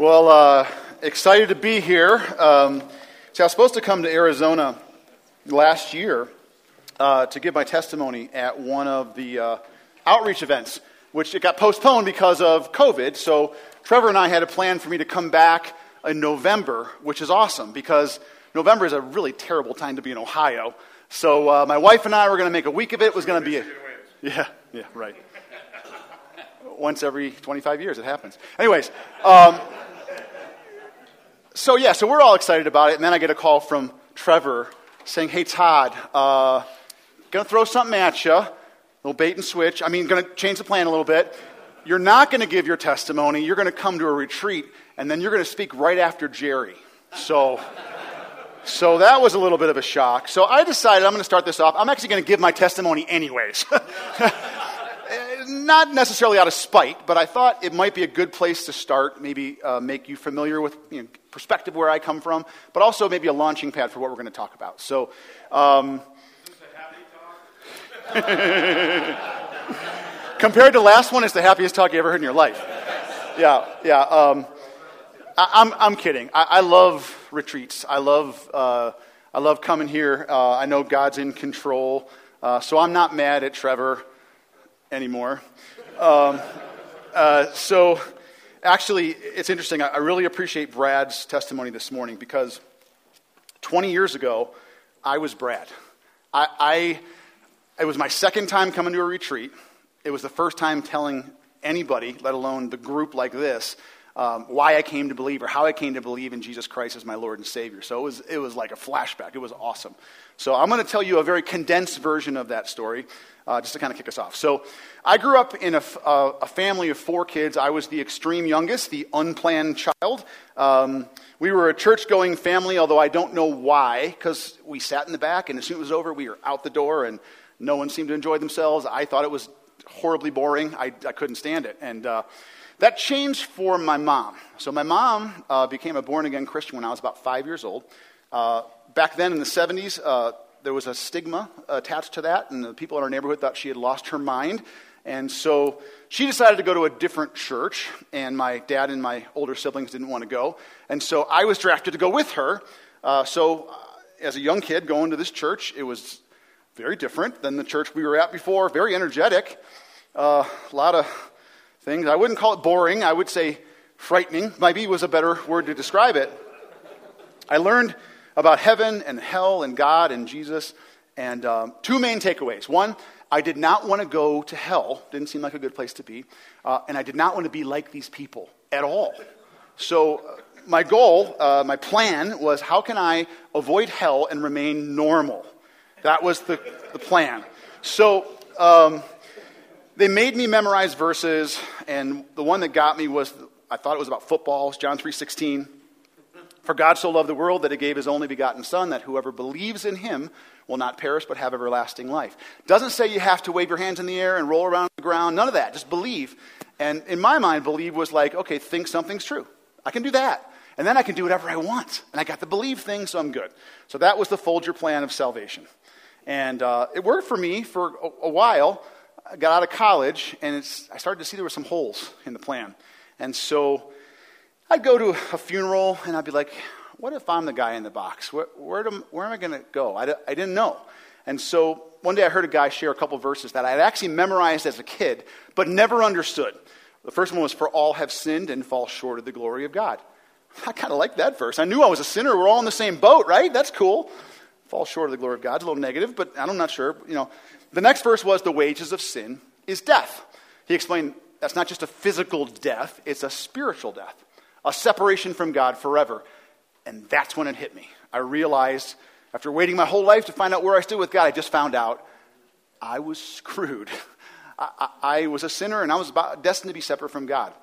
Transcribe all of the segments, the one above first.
Well, excited to be here. See, I was supposed to come to Arizona last year to give my testimony at one of the outreach events, which it got postponed because of COVID. So Trevor and I had a plan for me to come back in November, which is awesome because November is a really terrible time to be in Ohio. So my wife and I were going to make a week of it. It was going to be right. Once every 25 years it happens. Anyways, so we're all excited about it. And then I get a call from Trevor saying, "Hey, Todd, going to throw something at you, a little bait and switch. I mean, going to change the plan a little bit. You're not going to give your testimony. You're going to come to a retreat, and then you're going to speak right after Jerry." So that was a little bit of a shock. So I decided I'm going to start this off. I'm actually going to give my testimony anyways. Not necessarily out of spite, but I thought it might be a good place to start, maybe make you familiar with perspective where I come from, but also maybe a launching pad for what we're going to talk about. So, is this a happy talk? Compared to last one, it's the happiest talk you ever heard in your life. Yeah. I'm kidding. I love retreats. I love coming here. I know God's in control, so I'm not mad at Trevor anymore. So actually, it's interesting. I really appreciate Brad's testimony this morning because 20 years ago, I was Brad. It was my second time coming to a retreat. It was the first time telling anybody, let alone the group like this, why I came to believe or how I came to believe in Jesus Christ as my Lord and Savior. So it was like a flashback. It was awesome. So I'm going to tell you a very condensed version of that story just to kind of kick us off. So I grew up in a family of four kids. I was the extreme youngest, the unplanned child. We were a church-going family, although I don't know why, because we sat in the back, and as soon as it was over, we were out the door, and no one seemed to enjoy themselves. I thought it was horribly boring. I couldn't stand it. And that changed for my mom. So my mom became a born-again Christian when I was about 5 years old. Back then in the 70s, there was a stigma attached to that, and the people in our neighborhood thought she had lost her mind. And so she decided to go to a different church, and my dad and my older siblings didn't want to go. And so I was drafted to go with her. So as a young kid going to this church, it was very different than the church we were at before, very energetic, a lot of things. I wouldn't call it boring. I would say frightening. Maybe was a better word to describe it. I learned about heaven and hell and God and Jesus, and two main takeaways. One, I did not want to go to hell. Didn't seem like a good place to be. And I did not want to be like these people at all. So my goal, my plan was, how can I avoid hell and remain normal? That was the plan. So they made me memorize verses, and the one that got me was, I thought it was about football. It's John 3:16. "For God so loved the world that he gave his only begotten Son, that whoever believes in him will not perish but have everlasting life." Doesn't say you have to wave your hands in the air and roll around on the ground. None of that. Just believe. And in my mind, believe was like, okay, think something's true. I can do that. And then I can do whatever I want. And I got the believe thing, so I'm good. So that was the Folger plan of salvation. And it worked for me for a while. I got out of college, and I started to see there were some holes in the plan. And so I'd go to a funeral, and I'd be like, what if I'm the guy in the box? Where am I going to go? I didn't know. And so one day I heard a guy share a couple verses that I had actually memorized as a kid but never understood. The first one was, "For all have sinned and fall short of the glory of God." I kind of liked that verse. I knew I was a sinner. We're all in the same boat, right? That's cool. Fall short of the glory of God. It's a little negative, but I'm not sure. The next verse was, "The wages of sin is death." He explained that's not just a physical death, it's a spiritual death, a separation from God forever. And that's when it hit me. I realized, after waiting my whole life to find out where I stood with God, I just found out I was screwed. I was a sinner, and I was destined to be separate from God.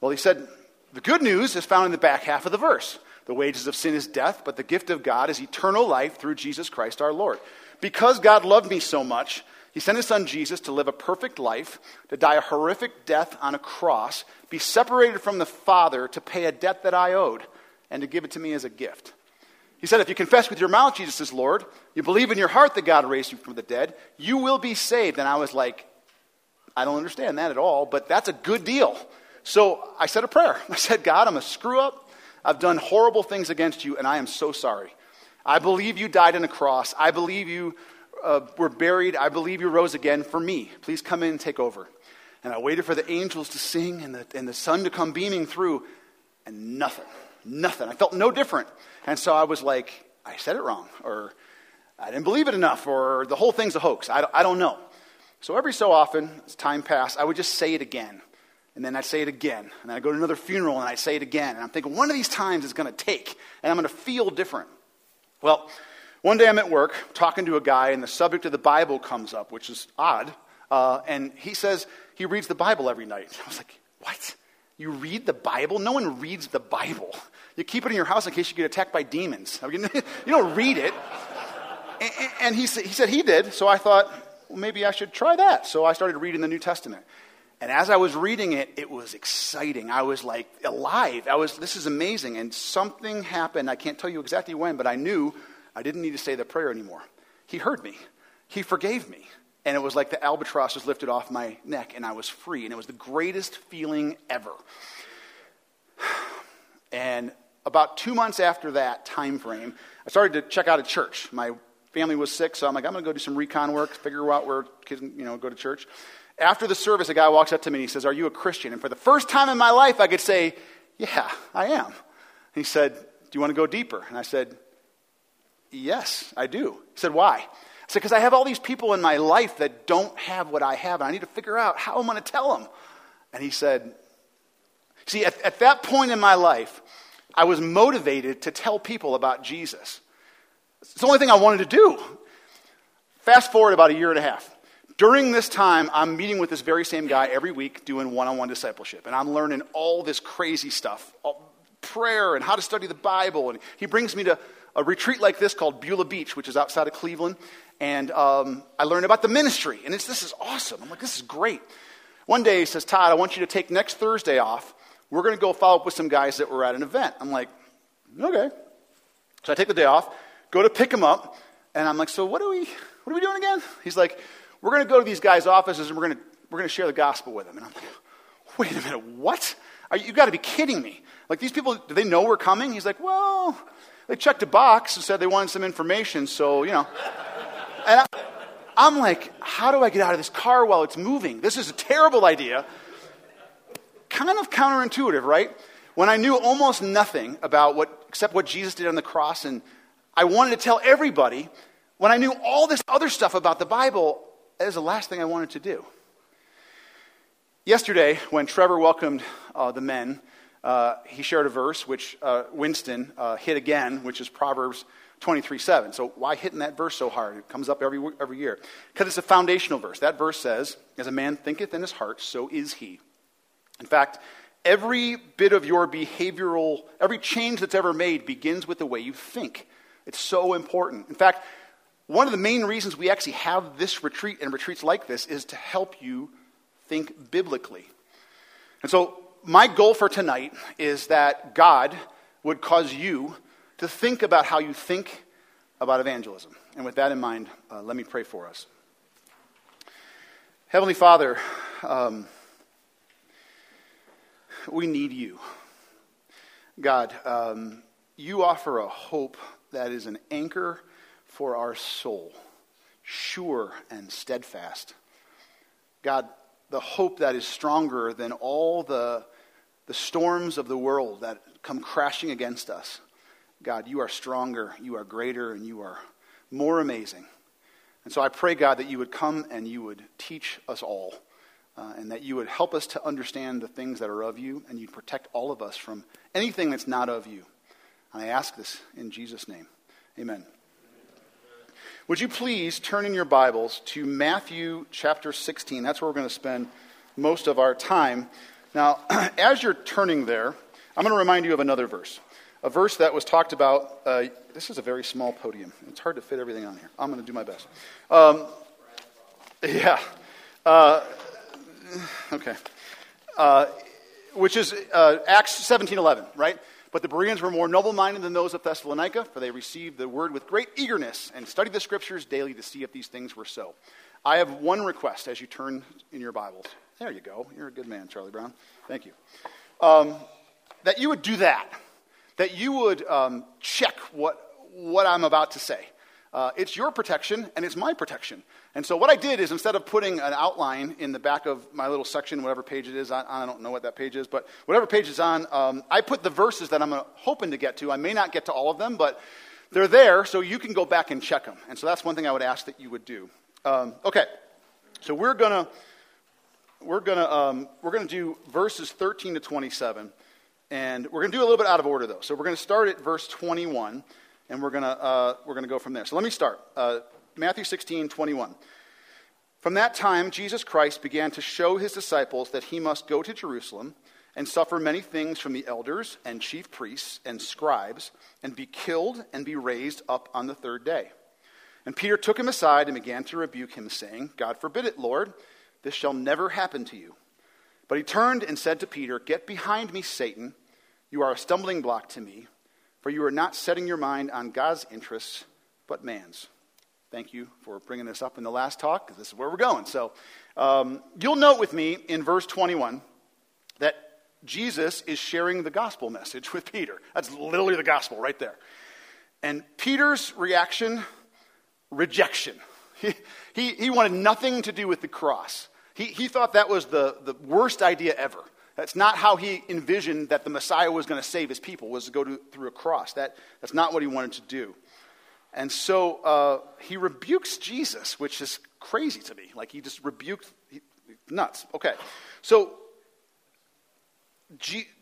Well, he said, the good news is found in the back half of the verse. "The wages of sin is death, but the gift of God is eternal life through Jesus Christ our Lord. Because God loved me so much, he sent his son Jesus to live a perfect life, to die a horrific death on a cross, be separated from the Father to pay a debt that I owed, and to give it to me as a gift." He said, "If you confess with your mouth Jesus is Lord, you believe in your heart that God raised you from the dead, you will be saved." And I was like, I don't understand that at all, but that's a good deal. So I said a prayer. I said, God, I'm a screw up. I've done horrible things against you, and I am so sorry. I believe you died on a cross. I believe you were buried. I believe you rose again for me. Please come in and take over. And I waited for the angels to sing and the sun to come beaming through, and nothing. I felt no different. And so I was like, I said it wrong, or I didn't believe it enough, or the whole thing's a hoax. I don't know. So every so often, as time passed, I would just say it again. And then I'd say it again. And then I'd go to another funeral and I'd say it again. And I'm thinking, one of these times it's going to take. And I'm going to feel different. Well, one day I'm at work talking to a guy and the subject of the Bible comes up, which is odd. And he says he reads the Bible every night. I was like, what? You read the Bible? No one reads the Bible. You keep it in your house in case you get attacked by demons. I mean, you don't read it. And he said he did. So I thought, well, maybe I should try that. So I started reading the New Testament. And as I was reading it, it was exciting. I was like alive. This is amazing. And something happened. I can't tell you exactly when, but I knew I didn't need to say the prayer anymore. He heard me. He forgave me. And it was like the albatross was lifted off my neck and I was free. And it was the greatest feeling ever. And about 2 months after that time frame, I started to check out a church. My family was sick, so I'm like, I'm going to go do some recon work, figure out where kids, go to church. After the service, a guy walks up to me and he says, are you a Christian? And for the first time in my life, I could say, yeah, I am. And he said, do you want to go deeper? And I said, yes, I do. He said, why? I said, because I have all these people in my life that don't have what I have, and I need to figure out how I'm going to tell them. And he said, see, at that point in my life, I was motivated to tell people about Jesus. It's the only thing I wanted to do. Fast forward about a year and a half. During this time, I'm meeting with this very same guy every week doing one-on-one discipleship. And I'm learning all this crazy stuff, prayer and how to study the Bible. And he brings me to a retreat like this called Beulah Beach, which is outside of Cleveland. And I learned about the ministry. And this is awesome. I'm like, this is great. One day he says, Todd, I want you to take next Thursday off. We're going to go follow up with some guys that were at an event. I'm like, okay. So I take the day off, go to pick him up. And I'm like, so what are we doing again? He's like, we're going to go to these guys' offices and we're going to share the gospel with them. And I'm like, wait a minute, what? You've got to be kidding me. Like, these people, do they know we're coming? He's like, well, they checked a box and said they wanted some information, so, And I'm like, how do I get out of this car while it's moving? This is a terrible idea. Kind of counterintuitive, right? When I knew almost nothing about except what Jesus did on the cross, and I wanted to tell everybody, when I knew all this other stuff about the Bible, that is the last thing I wanted to do. Yesterday, when Trevor welcomed the men, he shared a verse which Winston hit again, which is Proverbs 23:7. So why hitting that verse so hard? It comes up every year. Because it's a foundational verse. That verse says, as a man thinketh in his heart, so is he. In fact, every bit of your behavioral, every change that's ever made begins with the way you think. It's so important. In fact, one of the main reasons we actually have this retreat and retreats like this is to help you think biblically. And so my goal for tonight is that God would cause you to think about how you think about evangelism. And with that in mind, let me pray for us. Heavenly Father, we need you. God, you offer a hope that is an anchor for our soul, sure and steadfast. God, the hope that is stronger than all the storms of the world that come crashing against us. God, you are stronger, you are greater, and you are more amazing. And so I pray, God, that you would come and you would teach us all, and that you would help us to understand the things that are of you, and you'd protect all of us from anything that's not of you. And I ask this in Jesus' name. Amen. Would you please turn in your Bibles to Matthew chapter 16? That's where we're going to spend most of our time. Now, as you're turning there, I'm going to remind you of another verse. A verse that was talked about. This is a very small podium. It's hard to fit everything on here. I'm going to do my best. Which is Acts 17:11, right? But the Bereans were more noble-minded than those of Thessalonica, for they received the word with great eagerness and studied the scriptures daily to see if these things were so. I have one request as you turn in your Bibles There you go. You're a good man, Charlie Brown. Thank you. That you would do that. That you would check what I'm about to say. It's your protection, and it's my protection. And so what I did is, instead of putting an outline in the back of my little section, whatever page it is, I don't know what that page is, but whatever page it's on, I put the verses that I'm hoping to get to. I may not get to all of them, but they're there, so you can go back and check them. And so that's one thing I would ask that you would do. Okay, so we're gonna do verses 13 to 27, and we're gonna do a little bit out of order though. So we're gonna start at verse 21. And we're gonna go from there. So let me start. Matthew 16:21. From that time, Jesus Christ began to show his disciples that he must go to Jerusalem and suffer many things from the elders and chief priests and scribes and be killed and be raised up on the third day. And Peter took him aside and began to rebuke him, saying, God forbid it, Lord, this shall never happen to you. But he turned and said to Peter, Get behind me, Satan. You are a stumbling block to me. For you are not setting your mind on God's interests, but man's. Thank you for bringing this up in the last talk, because this is where we're going. So you'll note with me in verse 21 that Jesus is sharing the gospel message with Peter. That's literally the gospel right there. And Peter's reaction, rejection. He wanted nothing to do with the cross. He thought that was the worst idea ever. That's not how he envisioned that the Messiah was going to save his people, was to go through a cross. That's not what he wanted to do. And so he rebukes Jesus, which is crazy to me. Like, he just rebuked, nuts. Okay, so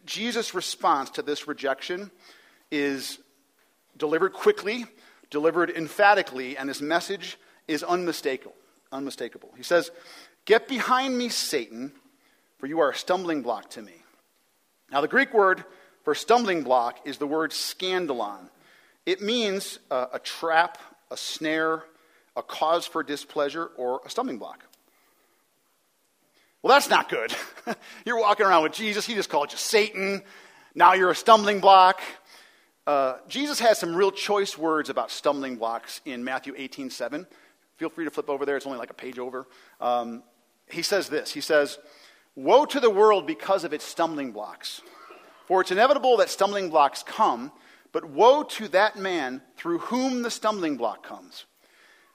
Jesus' response to this rejection is delivered quickly, delivered emphatically, and his message is unmistakable. He says, Get behind me, Satan, for you are a stumbling block to me. Now, the Greek word for stumbling block is the word scandalon. It means a trap, a snare, a cause for displeasure, or a stumbling block. Well, that's not good. You're walking around with Jesus. He just called you Satan. Now you're a stumbling block. Jesus has some real choice words about stumbling blocks in Matthew 18:7. Feel free to flip over there. It's only like a page over. He says this. He says, Woe to the world because of its stumbling blocks. For it's inevitable that stumbling blocks come, but woe to that man through whom the stumbling block comes.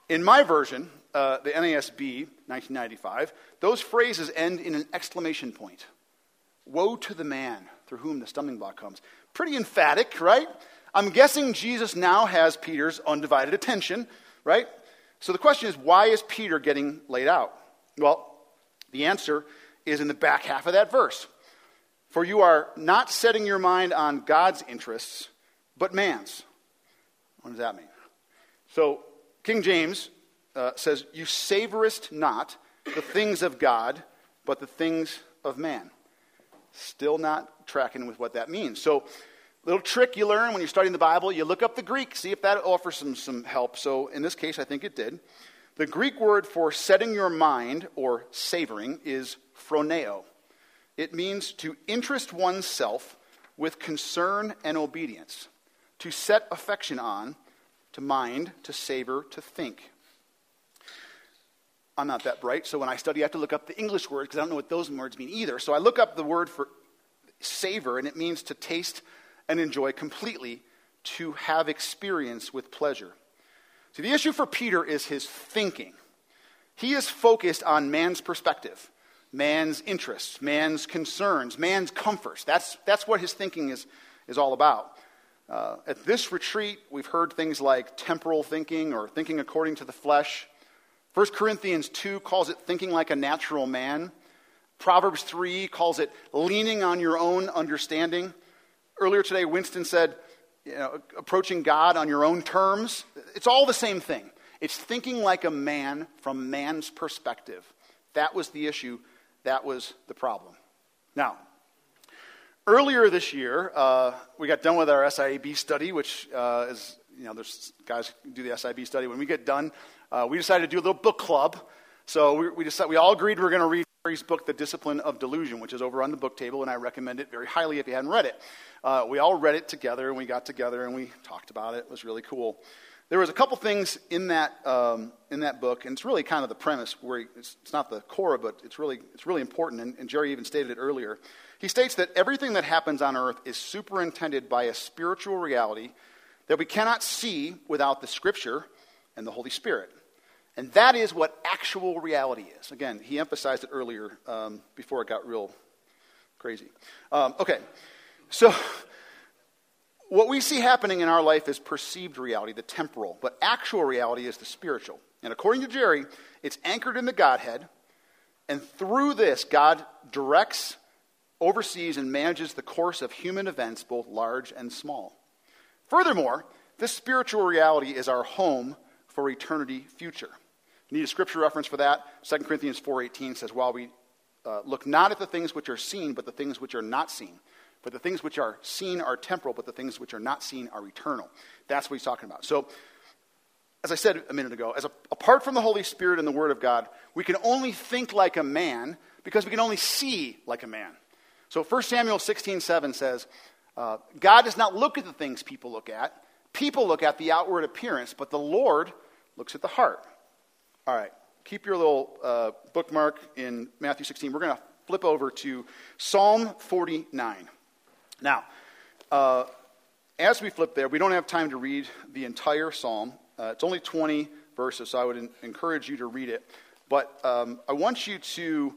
In my version, the NASB, 1995, those phrases end in an exclamation point. Woe to the man through whom the stumbling block comes. Pretty emphatic, right? I'm guessing Jesus now has Peter's undivided attention, right? So the question is, why is Peter getting laid out? Well, the answer is in the back half of that verse. For you are not setting your mind on God's interests, but man's. What does that mean? So King James says, You savorest not the things of God, but the things of man. Still not tracking with what that means. So little trick you learn when you're studying the Bible, you look up the Greek, see if that offers some help. So in this case, I think it did. The Greek word for setting your mind or savoring is phroneo. It means to interest oneself with concern and obedience, to set affection on, to mind, to savor, to think. I'm not that bright, so when I study, I have to look up the English word because I don't know what those words mean either. So I look up the word for savor, and it means to taste and enjoy completely, to have experience with pleasure. See, the issue for Peter is his thinking. He is focused on man's perspective, man's interests, man's concerns, man's comforts. That's what his thinking is all about. At this retreat, we've heard things like temporal thinking or thinking according to the flesh. 1 Corinthians 2 calls it thinking like a natural man. Proverbs 3 calls it leaning on your own understanding. Earlier today, Winston said, approaching God on your own terms. It's all the same thing. It's thinking like a man from man's perspective. That was the issue. That was the problem. Now, earlier this year, we got done with our SIAB study, which is, there's guys who do the SIAB study. When we get done, we decided to do a little book club. So we all agreed we were going to read Harry's book, The Discipline of Delusion, which is over on the book table, and I recommend it very highly if you hadn't read it. We all read it together, and we got together, and we talked about it. It was really cool. There was a couple things in that book, and it's really kind of the premise. Where it's not the core, but it's really important. And Jerry even stated it earlier. He states that everything that happens on earth is superintended by a spiritual reality that we cannot see without the Scripture and the Holy Spirit. And that is what actual reality is. Again, he emphasized it earlier before it got real crazy. Okay, so what we see happening in our life is perceived reality, the temporal, but actual reality is the spiritual. And according to Jerry, it's anchored in the Godhead, and through this, God directs, oversees, and manages the course of human events, both large and small. Furthermore, this spiritual reality is our home for eternity future. You need a scripture reference for that. 2 Corinthians 4:18 says, while we look not at the things which are seen, but the things which are not seen. For the things which are seen are temporal, but the things which are not seen are eternal. That's what he's talking about. So, as I said a minute ago, apart from the Holy Spirit and the Word of God, we can only think like a man because we can only see like a man. So 1 Samuel 16:7 says, God does not look at the things people look at. People look at the outward appearance, but the Lord looks at the heart. All right, keep your little bookmark in Matthew 16. We're going to flip over to Psalm 49. Now, as we flip there, we don't have time to read the entire psalm. It's only 20 verses, so I would encourage you to read it. But I want you to,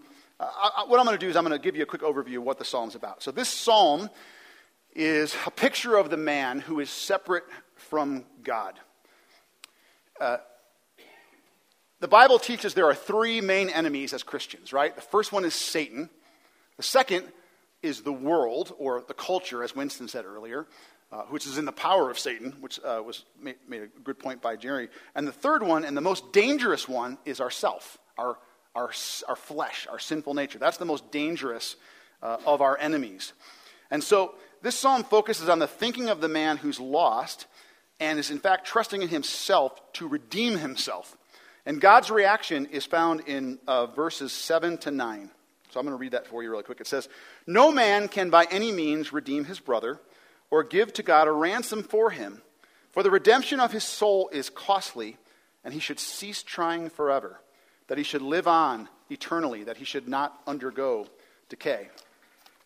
what I'm going to do is I'm going to give you a quick overview of what the psalm's about. So this psalm is a picture of the man who is separate from God. The Bible teaches there are three main enemies as Christians, right? The first one is Satan. The second is the world, or the culture, as Winston said earlier, which is in the power of Satan, which was made a good point by Jerry. And the third one, and the most dangerous one, is ourself, our flesh, our sinful nature. That's the most dangerous of our enemies. And so this psalm focuses on the thinking of the man who's lost and is in fact trusting in himself to redeem himself. And God's reaction is found in verses 7 to 9. So I'm going to read that for you really quick. It says, "No man can by any means redeem his brother or give to God a ransom for him, for the redemption of his soul is costly, and he should cease trying forever, that he should live on eternally, that he should not undergo decay."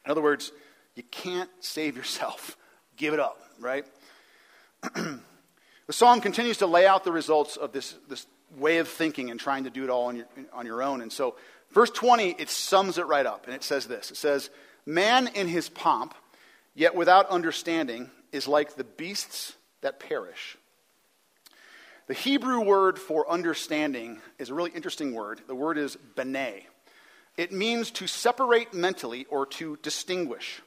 In other words, you can't save yourself. Give it up, right? The psalm continues to lay out the results of this way of thinking and trying to do it all on your own. And so verse 20, it sums it right up, and it says this. It says, "Man in his pomp, yet without understanding, is like the beasts that perish." The Hebrew word for understanding is a really interesting word. The word is beneh. It means to separate mentally or to distinguish.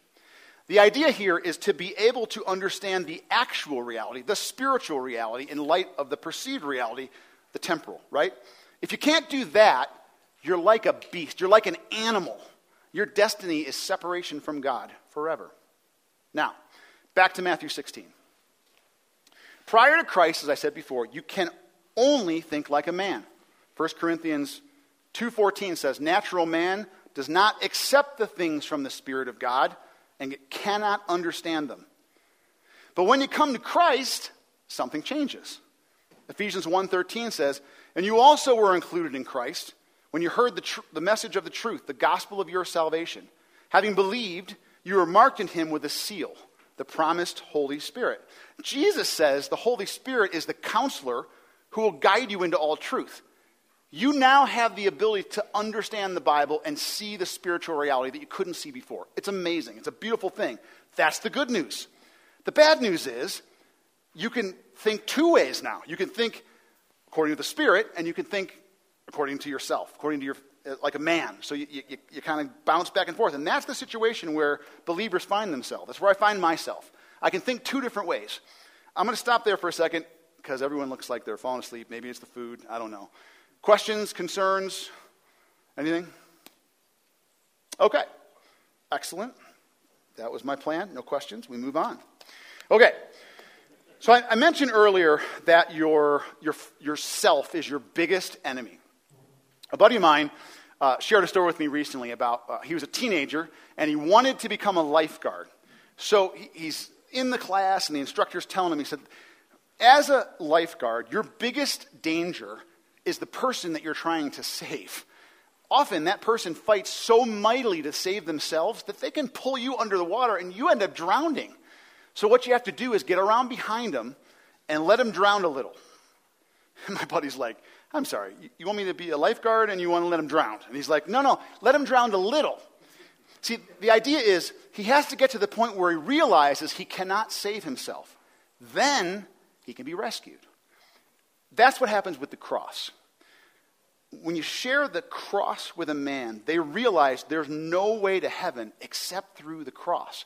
The idea here is to be able to understand the actual reality, the spiritual reality, in light of the perceived reality, the temporal, right? If you can't do that, you're like a beast. You're like an animal. Your destiny is separation from God forever. Now, back to Matthew 16. Prior to Christ, as I said before, you can only think like a man. 1 Corinthians 2:14 says, "Natural man does not accept the things from the Spirit of God and cannot understand them." But when you come to Christ, something changes. Ephesians 1:13 says, "And you also were included in Christ when you heard the message of the truth, the gospel of your salvation. Having believed, you were marked in him with a seal, the promised Holy Spirit." Jesus says the Holy Spirit is the counselor who will guide you into all truth. You now have the ability to understand the Bible and see the spiritual reality that you couldn't see before. It's amazing. It's a beautiful thing. That's the good news. The bad news is you can think two ways now. You can think according to the Spirit, and you can think according to yourself, according to your, like a man. So you kind of bounce back and forth. And that's the situation where believers find themselves. That's where I find myself. I can think two different ways. I'm going to stop there for a second because everyone looks like they're falling asleep. Maybe it's the food. I don't know. Questions, concerns, anything? Okay. Excellent. That was my plan. No questions. We move on. Okay. So I mentioned earlier that yourself is your biggest enemy. A buddy of mine shared a story with me recently about he was a teenager, and he wanted to become a lifeguard. So he's in the class, and the instructor's telling him, he said, as a lifeguard, your biggest danger is the person that you're trying to save. Often that person fights so mightily to save themselves that they can pull you under the water and you end up drowning. So what you have to do is get around behind them and let them drown a little. And my buddy's like, I'm sorry, you want me to be a lifeguard and you want to let him drown? And he's like, no, let him drown a little. See, the idea is he has to get to the point where he realizes he cannot save himself. Then he can be rescued. That's what happens with the cross. When you share the cross with a man, they realize there's no way to heaven except through the cross.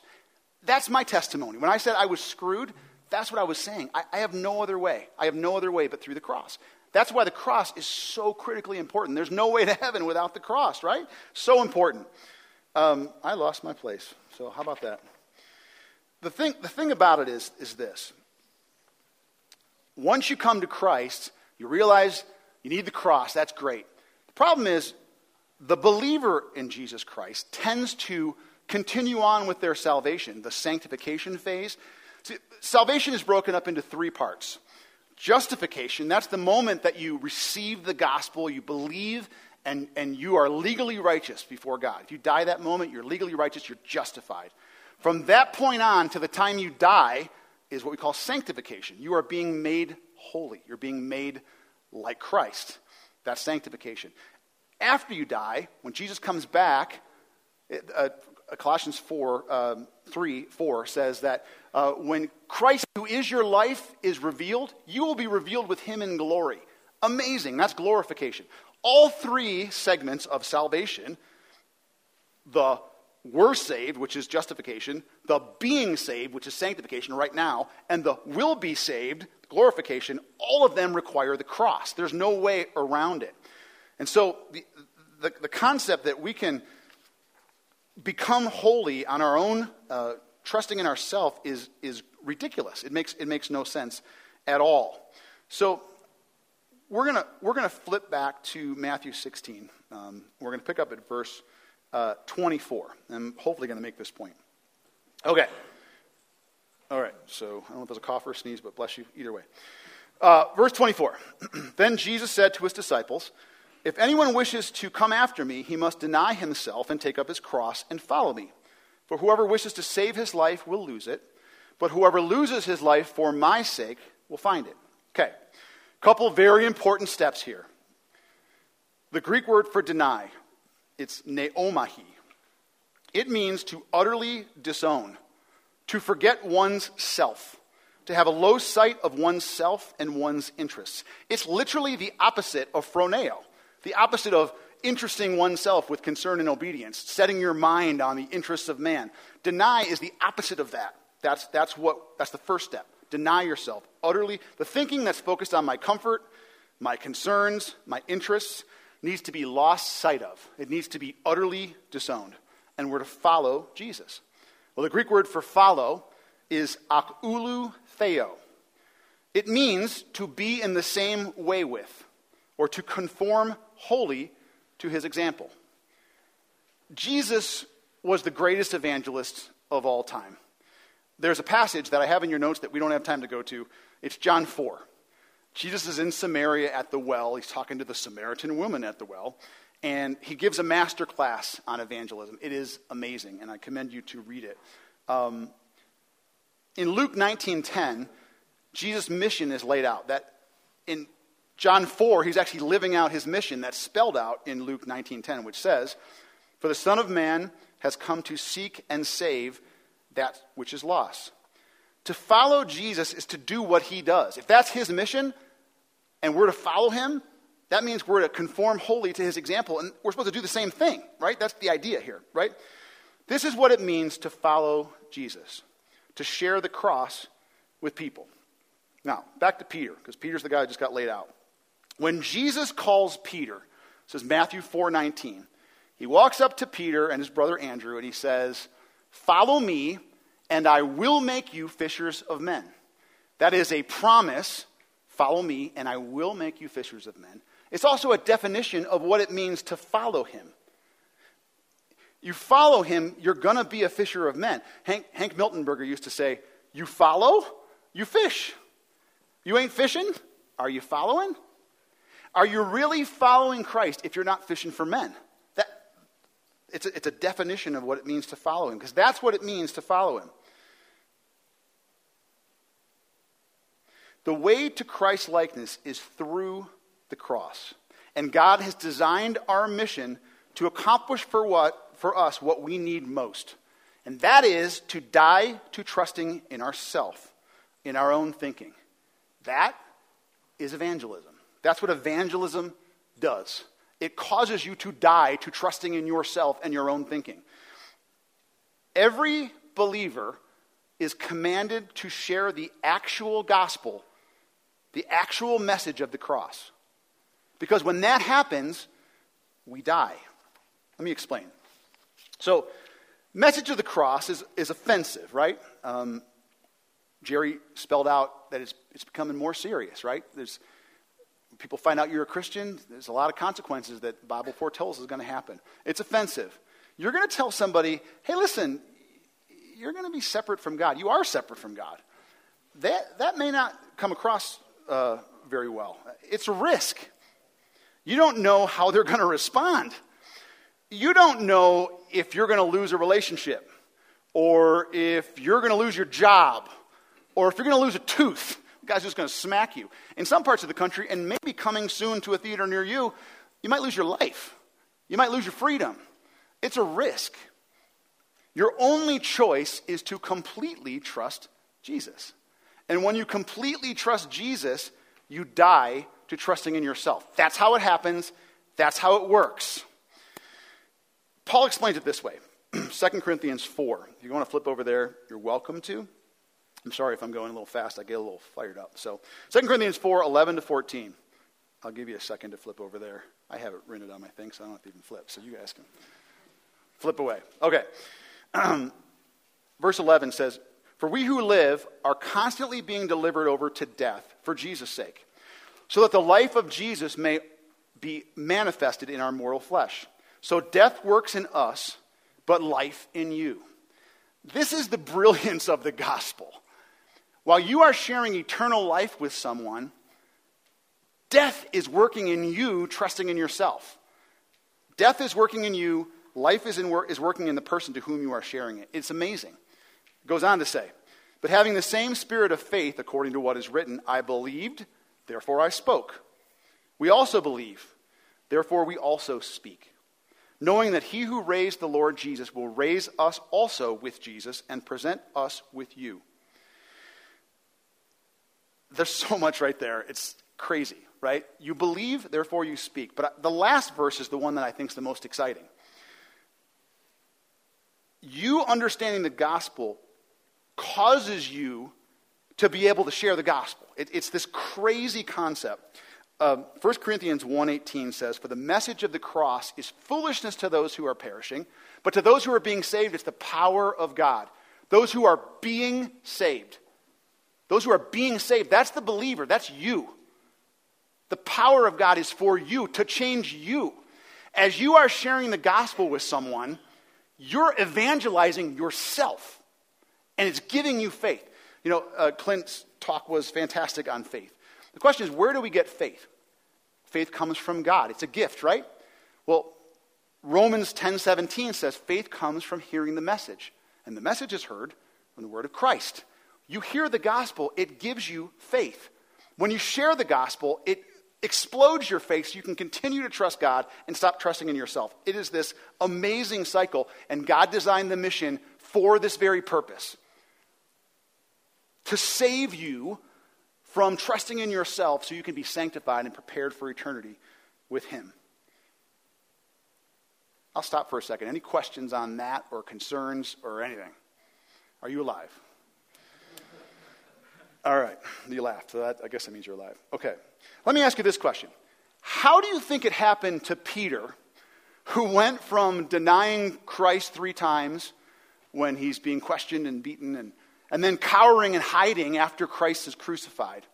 That's my testimony. When I said I was screwed, that's what I was saying. I have no other way. I have no other way but through the cross. That's why the cross is so critically important. There's no way to heaven without the cross, right? So important. I lost my place, so how about that? The thing about it is this. Once you come to Christ, you realize you need the cross. That's great. The problem is the believer in Jesus Christ tends to continue on with their salvation, the sanctification phase. See, salvation is broken up into three parts. Justification, that's the moment that you receive the gospel, you believe, and you are legally righteous before God. If you die that moment, you're legally righteous, you're justified. From that point on to the time you die is what we call sanctification. You are being made holy. You're being made like Christ. That's sanctification. After you die, when Jesus comes back, Colossians 3:4 says that when Christ, who is your life, is revealed, you will be revealed with him in glory. Amazing. That's glorification. All three segments of salvation, the we're saved, which is justification, the being saved, which is sanctification right now, and the will be saved, glorification, all of them require the cross. There's no way around it. And so the concept that we can become holy on our own, trusting in ourselves, is ridiculous. It makes no sense at all. So we're gonna flip back to Matthew 16. We're gonna pick up at verse 24. I'm hopefully gonna make this point. Okay. All right. So I don't know if there's a cough or a sneeze, but bless you either way. Verse 24. Then Jesus said to his disciples, "If anyone wishes to come after me, he must deny himself and take up his cross and follow me. For whoever wishes to save his life will lose it, but whoever loses his life for my sake will find it." Okay, couple very important steps here. The Greek word for deny, it's neomahi. It means to utterly disown, to forget one's self, to have a low sight of one's self and one's interests. It's literally the opposite of phroneo. The opposite of interesting oneself with concern and obedience, setting your mind on the interests of man. Deny is the opposite of that. That's the first step. Deny yourself utterly. The thinking that's focused on my comfort, my concerns, my interests needs to be lost sight of. It needs to be utterly disowned. And we're to follow Jesus. Well, the Greek word for follow is akoulou theo. It means to be in the same way with, or to conform wholly to his example. Jesus was the greatest evangelist of all time. There's a passage that I have in your notes that we don't have time to go to. It's John 4. Jesus is in Samaria at the well. He's talking to the Samaritan woman at the well, and he gives a master class on evangelism. It is amazing, and I commend you to read it. In Luke 19:10, Jesus' mission is laid out. That in John 4, he's actually living out his mission that's spelled out in Luke 19:10, which says, "For the Son of Man has come to seek and save that which is lost." To follow Jesus is to do what he does. If that's his mission and we're to follow him, that means we're to conform wholly to his example, and we're supposed to do the same thing, right? That's the idea here, right? This is what it means to follow Jesus, to share the cross with people. Now, back to Peter, because Peter's the guy who just got laid out. When Jesus calls Peter, says Matthew 4:19, he walks up to Peter and his brother Andrew and he says, "Follow me and I will make you fishers of men." That is a promise, follow me and I will make you fishers of men. It's also a definition of what it means to follow him. You follow him, you're going to be a fisher of men. Hank Miltenberger used to say, "You follow, you fish." You ain't fishing? Are you following? Are you really following Christ if you're not fishing for men? It's a definition of what it means to follow him, because that's what it means to follow him. The way to Christ's likeness is through the cross. And God has designed our mission to accomplish for us what we need most. And that is to die to trusting in ourself, in our own thinking. That is evangelism. That's what evangelism does. It causes you to die to trusting in yourself and your own thinking. Every believer is commanded to share the actual gospel, the actual message of the cross. Because when that happens, we die. Let me explain. So, message of the cross is offensive, right? Jerry spelled out that it's becoming more serious, right? People find out you're a Christian, there's a lot of consequences that the Bible foretells is going to happen. It's offensive. You're going to tell somebody, hey, listen, you're going to be separate from God. You are separate from God. That may not come across very well. It's a risk. You don't know how they're going to respond. You don't know if you're going to lose a relationship, or if you're going to lose your job, or if you're going to lose a tooth. Guy's just going to smack you. In some parts of the country, and maybe coming soon to a theater near you, you might lose your life. You might lose your freedom. It's a risk. Your only choice is to completely trust Jesus. And when you completely trust Jesus, you die to trusting in yourself. That's how it happens. That's how it works. Paul explains it this way. 2 Corinthians 4. If you want to flip over there, you're welcome to. I'm sorry if I'm going a little fast. I get a little fired up. So 2 Corinthians 4, 11 to 14. I'll give you a second to flip over there. I have it printed on my thing, so I don't have to even flip. So you guys can flip away. Okay. Verse 11 says, "For we who live are constantly being delivered over to death for Jesus' sake, so that the life of Jesus may be manifested in our mortal flesh. So death works in us, but life in you." This is the brilliance of the gospel. While you are sharing eternal life with someone, death is working in you, trusting in yourself. Death is working in you. Life is working in the person to whom you are sharing it. It's amazing. It goes on to say, "But having the same spirit of faith, according to what is written, I believed, therefore I spoke. We also believe, therefore we also speak. Knowing that he who raised the Lord Jesus will raise us also with Jesus and present us with you." There's so much right there. It's crazy, right? You believe, therefore you speak. But the last verse is the one that I think is the most exciting. You understanding the gospel causes you to be able to share the gospel. It's this crazy concept. 1 Corinthians 1:18 says, "For the message of the cross is foolishness to those who are perishing, but to those who are being saved, it's the power of God." Those who are being saved. Those who are being saved, that's the believer, that's you. The power of God is for you, to change you. As you are sharing the gospel with someone, you're evangelizing yourself, and it's giving you faith. You know, Clint's talk was fantastic on faith. The question is, where do we get faith? Faith comes from God. It's a gift, right? Well, Romans 10:17 says faith comes from hearing the message. And the message is heard from the word of Christ. You hear the gospel, it gives you faith. When you share the gospel, it explodes your faith so you can continue to trust God and stop trusting in yourself. It is this amazing cycle, and God designed the mission for this very purpose. To save you from trusting in yourself so you can be sanctified and prepared for eternity with him. I'll stop for a second. Any questions on that or concerns or anything? Are you alive? All right. You laughed. So I guess that means you're alive. Okay. Let me ask you this question. How do you think it happened to Peter, who went from denying Christ 3 times when he's being questioned and beaten and then cowering and hiding after Christ is crucified,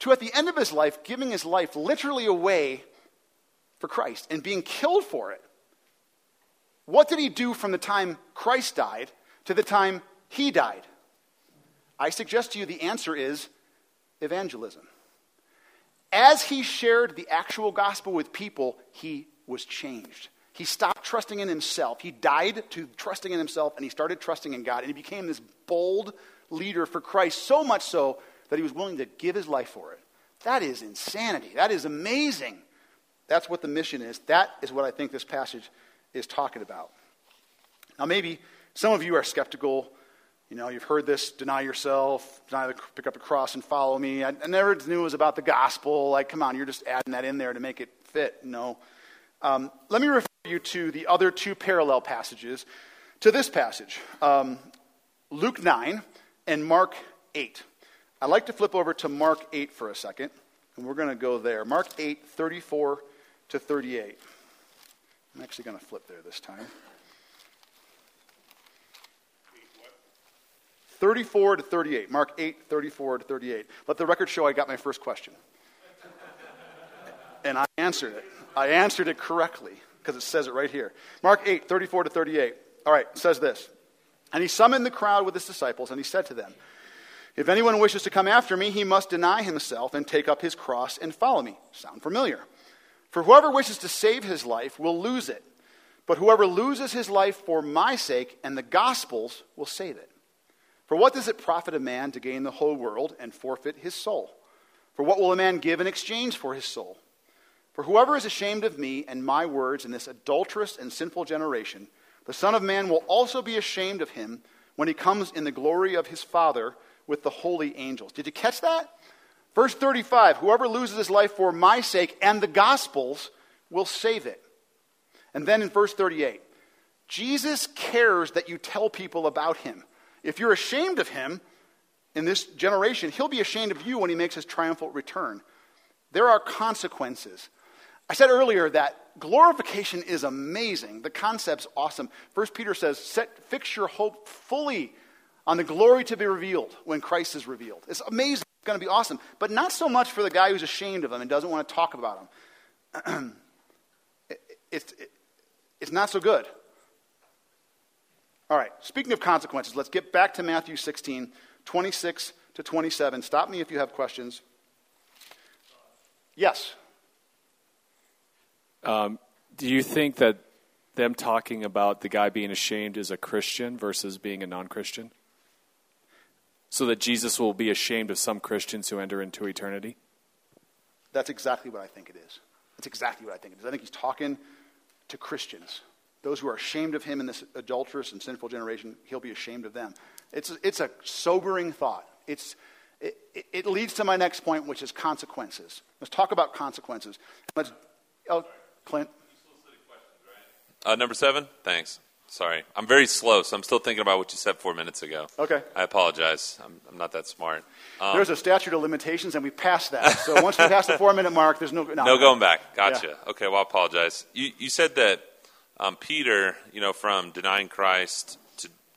to at the end of his life, giving his life literally away for Christ and being killed for it? What did he do from the time Christ died to the time he died? I suggest to you the answer is evangelism. As he shared the actual gospel with people, he was changed. He stopped trusting in himself. He died to trusting in himself, and he started trusting in God. And he became this bold leader for Christ, so much so that he was willing to give his life for it. That is insanity. That is amazing. That's what the mission is. That is what I think this passage is talking about. Now, maybe some of you are skeptical. You know, you've heard this, deny yourself, pick up a cross and follow me. I never knew it was about the gospel. Like, come on, you're just adding that in there to make it fit. No. Let me refer you to the other two parallel passages to this passage, Luke 9 and Mark 8. I'd like to flip over to Mark 8 for a second, and we're going to go there. Mark 8, 34 to 38. I'm actually going to flip there this time. 34 to 38. Mark 8, 34 to 38. Let the record show I got my first question. And I answered it. I answered it correctly because it says it right here. Mark 8, 34 to 38. All right, it says this. And he summoned the crowd with his disciples, and he said to them, "If anyone wishes to come after me, he must deny himself and take up his cross and follow me." Sound familiar? "For whoever wishes to save his life will lose it. But whoever loses his life for my sake and the gospel's will save it. For what does it profit a man to gain the whole world and forfeit his soul? For what will a man give in exchange for his soul? For whoever is ashamed of me and my words in this adulterous and sinful generation, the Son of Man will also be ashamed of him when he comes in the glory of his Father with the holy angels." Did you catch that? Verse 35, "Whoever loses his life for my sake and the gospel's will save it." And then in verse 38, Jesus cares that you tell people about him. If you're ashamed of him in this generation, he'll be ashamed of you when he makes his triumphant return. There are consequences. I said earlier that glorification is amazing. The concept's awesome. 1 Peter says, fix your hope fully on the glory to be revealed when Christ is revealed. It's amazing. It's going to be awesome. But not so much for the guy who's ashamed of him and doesn't want to talk about him. It's not so good. All right, speaking of consequences, let's get back to Matthew 16, 26 to 27. Stop me if you have questions. Yes? Do you think that them talking about the guy being ashamed is a Christian versus being a non-Christian? So that Jesus will be ashamed of some Christians who enter into eternity? That's exactly what I think it is. That's exactly what I think it is. I think he's talking to Christians. Those who are ashamed of him in this adulterous and sinful generation, he'll be ashamed of them. It's a sobering thought. It leads to my next point, which is consequences. Let's talk about consequences. Clint. Number 7? Thanks. Sorry. I'm very slow, so I'm still thinking about what you said 4 minutes ago. Okay. I apologize. I'm not that smart. There's a statute of limitations, and we passed that. So once we pass the 4-minute mark, there's no going back. Gotcha. Yeah. Okay, well, I apologize. You said that Peter, from denying Christ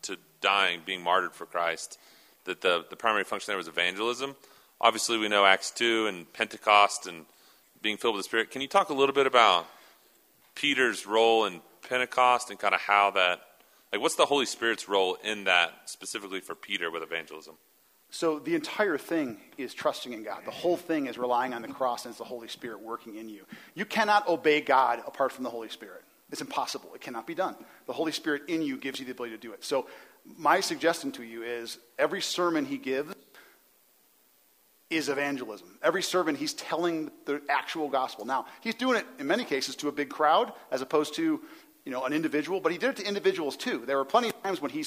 to dying, being martyred for Christ, that the primary function there was evangelism. Obviously, we know Acts 2 and Pentecost and being filled with the Spirit. Can you talk a little bit about Peter's role in Pentecost and kind of how that, what's the Holy Spirit's role in that specifically for Peter with evangelism? So the entire thing is trusting in God. The whole thing is relying on the cross, and it's the Holy Spirit working in you. You cannot obey God apart from the Holy Spirit. It's impossible. It cannot be done. The Holy Spirit in you gives you the ability to do it. So my suggestion to you is every sermon he gives is evangelism. Every sermon he's telling the actual gospel. Now, he's doing it in many cases to a big crowd as opposed to an individual, but he did it to individuals too. There were plenty of times when he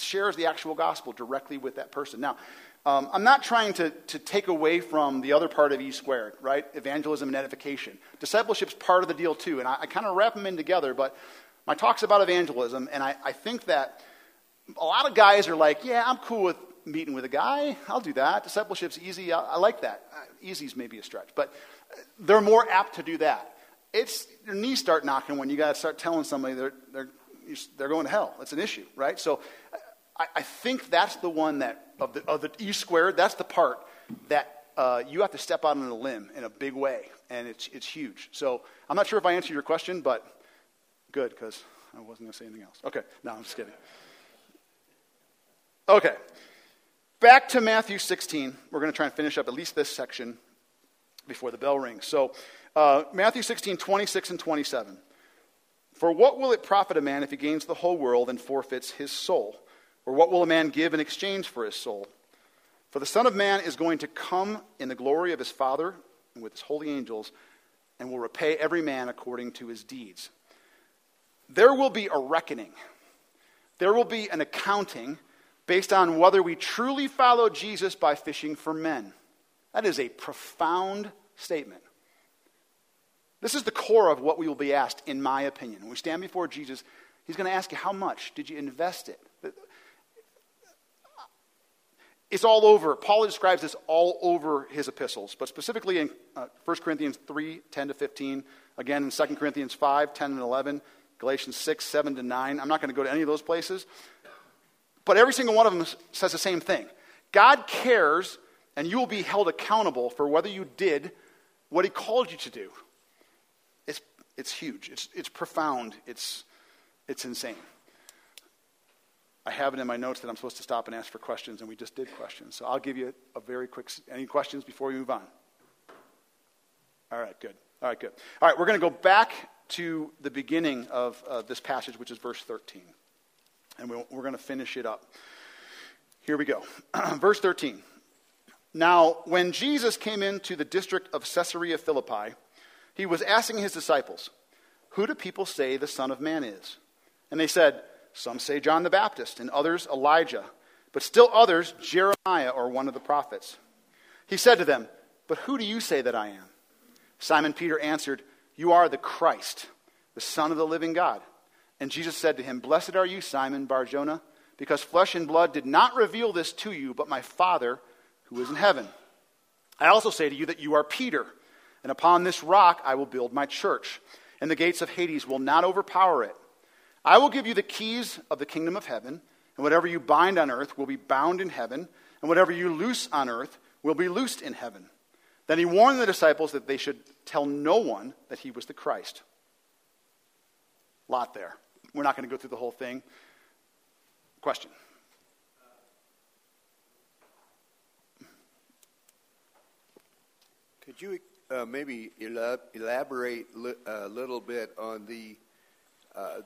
shares the actual gospel directly with that person. Now, I'm not trying to take away from the other part of E squared, right? Evangelism and edification. Discipleship's part of the deal too, and I kind of wrap them in together, but my talk's about evangelism, and I think that a lot of guys are like, yeah, I'm cool with meeting with a guy. I'll do that. Discipleship's easy. I like that. Easy's maybe a stretch, but they're more apt to do that. It's your knees start knocking when you got to start telling somebody they're going to hell. It's an issue, right? So I think that's the one that of the E squared. That's the part that you have to step out on a limb in a big way, and it's huge. So I'm not sure if I answered your question, but good because I wasn't going to say anything else. Okay, no, I'm just kidding. Okay, Back to Matthew 16. We're going to try and finish up at least this section before the bell rings. So Matthew 16, 26 and 27. For what will it profit a man if he gains the whole world and forfeits his soul? Or what will a man give in exchange for his soul? For the Son of Man is going to come in the glory of his Father and with his holy angels, and will repay every man according to his deeds. There will be a reckoning. There will be an accounting based on whether we truly follow Jesus by fishing for men. That is a profound statement. This is the core of what we will be asked, in my opinion. When we stand before Jesus, he's going to ask you, how much did you invest it? It's all over. Paul describes this all over his epistles, but specifically in 1 Corinthians 3, 10 to 15, again in 2 Corinthians 5, 10 and 11, Galatians 6, 7 to 9. I'm not going to go to any of those places, but every single one of them says the same thing. God cares, and you will be held accountable for whether you did what he called you to do. It's huge. It's profound. It's insane. I have it in my notes that I'm supposed to stop and ask for questions, and we just did questions. So I'll give you a very quick, any questions before we move on? All right, good. All right, we're going to go back to the beginning of this passage, which is verse 13. And we're going to finish it up. Here we go. Verse 13. Now, when Jesus came into the district of Caesarea Philippi, he was asking his disciples, who do people say the Son of Man is? And they said, some say John the Baptist, and others Elijah, but still others Jeremiah or one of the prophets. He said to them, but who do you say that I am? Simon Peter answered, you are the Christ, the Son of the living God. And Jesus said to him, blessed are you, Simon Bar-Jonah, because flesh and blood did not reveal this to you, but my Father who is in heaven. I also say to you that you are Peter, and upon this rock I will build my church, and the gates of Hades will not overpower it. I will give you the keys of the kingdom of heaven, and whatever you bind on earth will be bound in heaven, and whatever you loose on earth will be loosed in heaven. Then he warned the disciples that they should tell no one that he was the Christ. Lot there. We're not going to go through the whole thing. Question? Could you maybe elaborate a little bit on the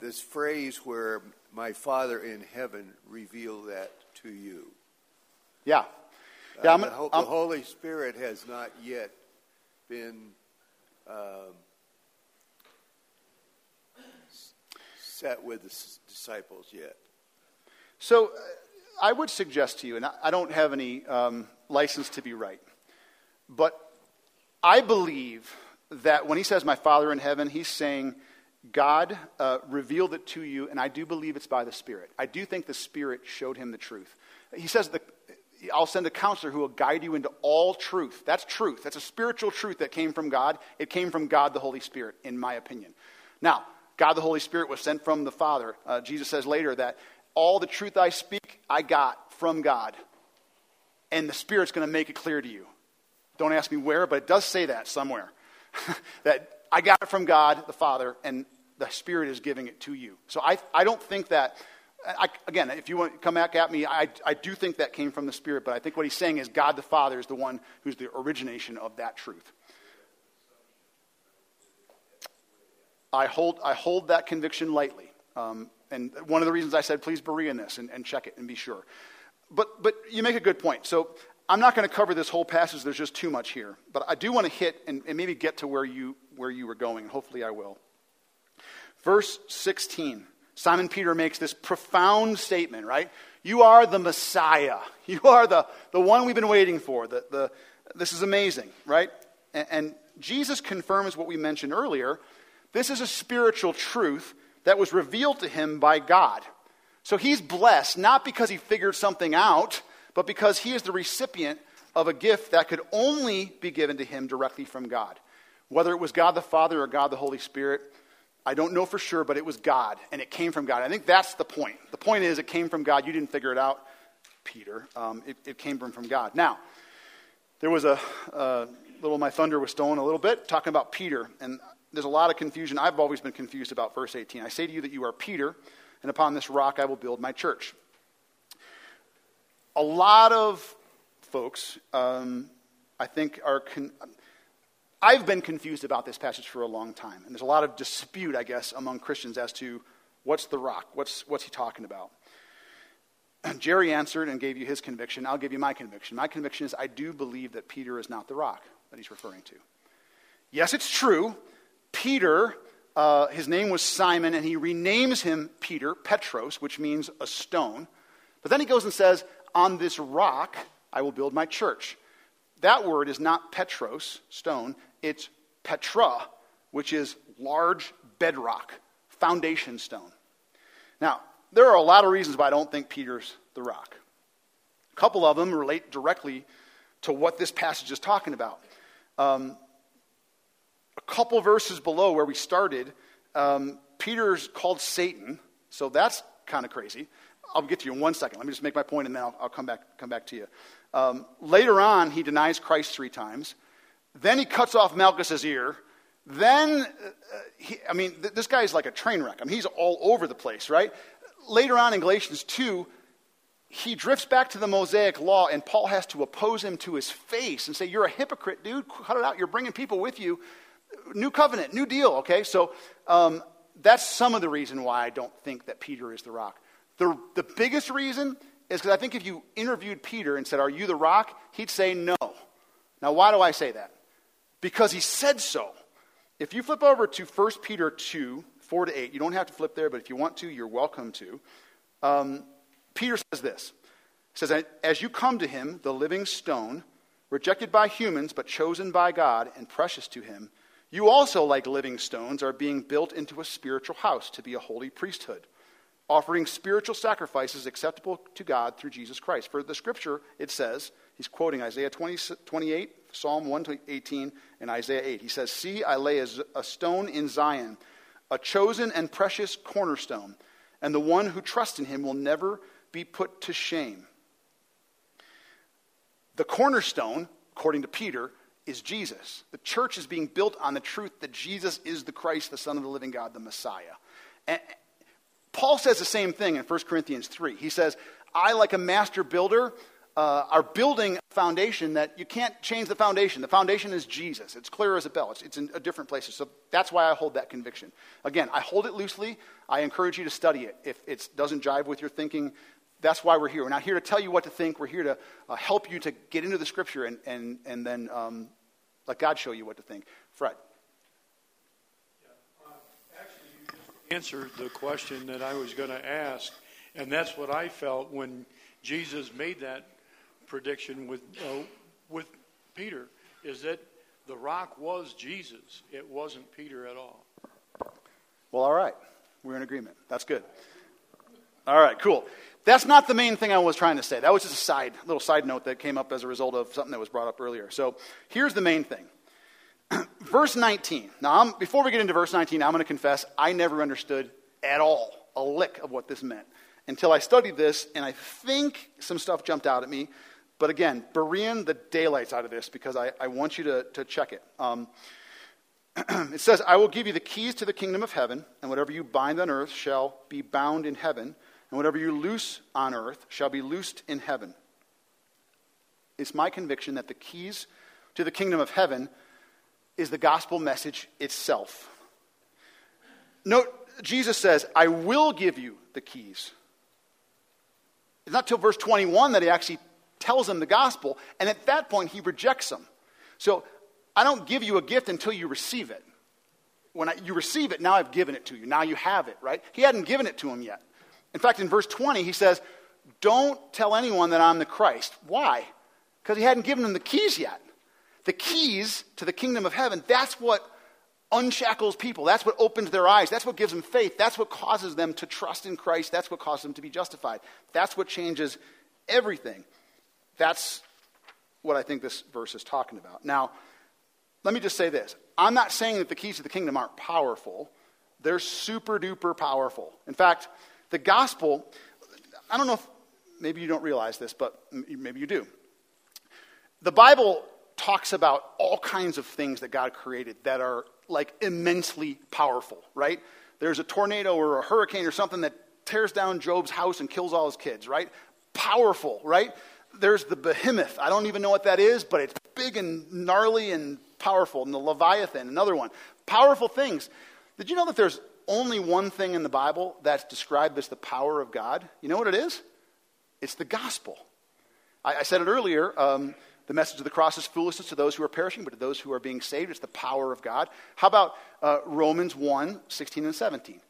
this phrase where my Father in heaven revealed that to you? Yeah. The Holy Spirit has not yet been set with the disciples yet. So I would suggest to you, and I don't have any license to be right, but I believe that when he says my Father in heaven, he's saying, God revealed it to you, and I do believe it's by the Spirit. I do think the Spirit showed him the truth. He says, I'll send a counselor who will guide you into all truth. That's truth. That's a spiritual truth that came from God. It came from God the Holy Spirit, in my opinion. Now, God the Holy Spirit was sent from the Father. Jesus says later that all the truth I speak, I got from God. And the Spirit's going to make it clear to you. Don't ask me where, but it does say that somewhere. That I got it from God, the Father, and the Spirit is giving it to you. So I don't think that, again, if you want to come back at me, I do think that came from the Spirit, but I think what he's saying is God the Father is the one who's the origination of that truth. I hold that conviction lightly. And one of the reasons I said, please Berean this and check it and be sure. But you make a good point. So I'm not going to cover this whole passage. There's just too much here. But I do want to hit and maybe get to where you were going. Hopefully I will. Verse 16. Simon Peter makes this profound statement, right? You are the Messiah. You are the one we've been waiting for. This is amazing, right? And Jesus confirms what we mentioned earlier. This is a spiritual truth that was revealed to him by God. So he's blessed, not because he figured something out, but because he is the recipient of a gift that could only be given to him directly from God. Whether it was God the Father or God the Holy Spirit, I don't know for sure, but it was God, and it came from God. I think that's the point. The point is it came from God. You didn't figure it out, Peter. It came from God. Now, there was my thunder was stolen a little bit, talking about Peter, and there's a lot of confusion. I've always been confused about verse 18. I say to you that you are Peter, and upon this rock I will build my church. a lot of folks, I think, are... I've been confused about this passage for a long time, and there's a lot of dispute, I guess, among Christians as to what's the rock, what's he talking about. Jerry answered and gave you his conviction. I'll give you my conviction. My conviction is I do believe that Peter is not the rock that he's referring to. Yes, it's true. Peter, his name was Simon, and he renames him Peter, Petros, which means a stone. But then he goes and says, on this rock I will build my church. That word is not Petros, stone. It's Petra, which is large bedrock, foundation stone. Now, there are a lot of reasons why I don't think Peter's the rock. A couple of them relate directly to what this passage is talking about. A couple verses below where we started, Peter's called Satan, so that's kind of crazy. I'll get to you in 1 second. Let me just make my point, and then I'll come back to you. Later on, he denies Christ 3 times. Then he cuts off Malchus's ear. Then, this guy is like a train wreck. I mean, he's all over the place, right? Later on in Galatians 2, he drifts back to the Mosaic law, and Paul has to oppose him to his face and say, you're a hypocrite, dude. Cut it out. You're bringing people with you. New covenant, new deal, okay? So that's some of the reason why I don't think that Peter is the rock. The biggest reason is because I think if you interviewed Peter and said, are you the rock? He'd say no. Now, why do I say that? Because he said so. If you flip over to 1 Peter 2, 4-8, you don't have to flip there, but if you want to, you're welcome to. Peter says this. He says, as you come to him, the living stone, rejected by humans but chosen by God and precious to him, you also, like living stones, are being built into a spiritual house to be a holy priesthood, offering spiritual sacrifices acceptable to God through Jesus Christ. For the scripture, it says, he's quoting Isaiah 28, Psalm 118, and Isaiah 8. He says, see, I lay a stone in Zion, a chosen and precious cornerstone, and the one who trusts in him will never be put to shame. The cornerstone, according to Peter, is Jesus. The church is being built on the truth that Jesus is the Christ, the Son of the living God, the Messiah. And Paul says the same thing in 1 Corinthians 3. He says, I, like a master builder, are building a foundation that you can't change the foundation. The foundation is Jesus. It's clear as a bell. It's in a different places. So that's why I hold that conviction. Again, I hold it loosely. I encourage you to study it. If it doesn't jive with your thinking, that's why we're here. We're not here to tell you what to think. We're here to help you to get into the scripture and then let God show you what to think. Fred. Answered the question that I was going to ask, and that's what I felt when Jesus made that prediction with Peter, is that the rock was Jesus. It wasn't Peter at all. Well, all right. We're in agreement. That's good. All right, cool. That's not the main thing I was trying to say. That was just a little side note that came up as a result of something that was brought up earlier. So here's the main thing. Verse 19. Now, before we get into verse 19, I'm going to confess I never understood at all a lick of what this meant until I studied this, and I think some stuff jumped out at me. But again, Berean the daylights out of this because I want you to check it. It says, I will give you the keys to the kingdom of heaven, and whatever you bind on earth shall be bound in heaven, and whatever you loose on earth shall be loosed in heaven. It's my conviction that the keys to the kingdom of heaven is the gospel message itself. Note, Jesus says, I will give you the keys. It's not till verse 21 that he actually tells them the gospel, and at that point he rejects them. So, I don't give you a gift until you receive it. When you receive it, now I've given it to you. Now you have it, right? He hadn't given it to him yet. In fact, in verse 20, he says, don't tell anyone that I'm the Christ. Why? Because he hadn't given them the keys yet. The keys to the kingdom of heaven, that's what unshackles people. That's what opens their eyes. That's what gives them faith. That's what causes them to trust in Christ. That's what causes them to be justified. That's what changes everything. That's what I think this verse is talking about. Now, let me just say this. I'm not saying that the keys to the kingdom aren't powerful. They're super duper powerful. In fact, the gospel, I don't know if maybe you don't realize this, but maybe you do. The Bible talks about all kinds of things that God created that are like immensely powerful, right? There's a tornado or a hurricane or something that tears down Job's house and kills all his kids, right? powerful, right? There's the behemoth. I don't even know what that is, but it's big and gnarly and powerful. And the Leviathan, another one. Powerful things. Did you know that there's only one thing in the Bible that's described as the power of God? You know what it is? It's the gospel. I said it earlier, the message of the cross is foolishness to those who are perishing, but to those who are being saved, it's the power of God. How about Romans 1, 16 and 17?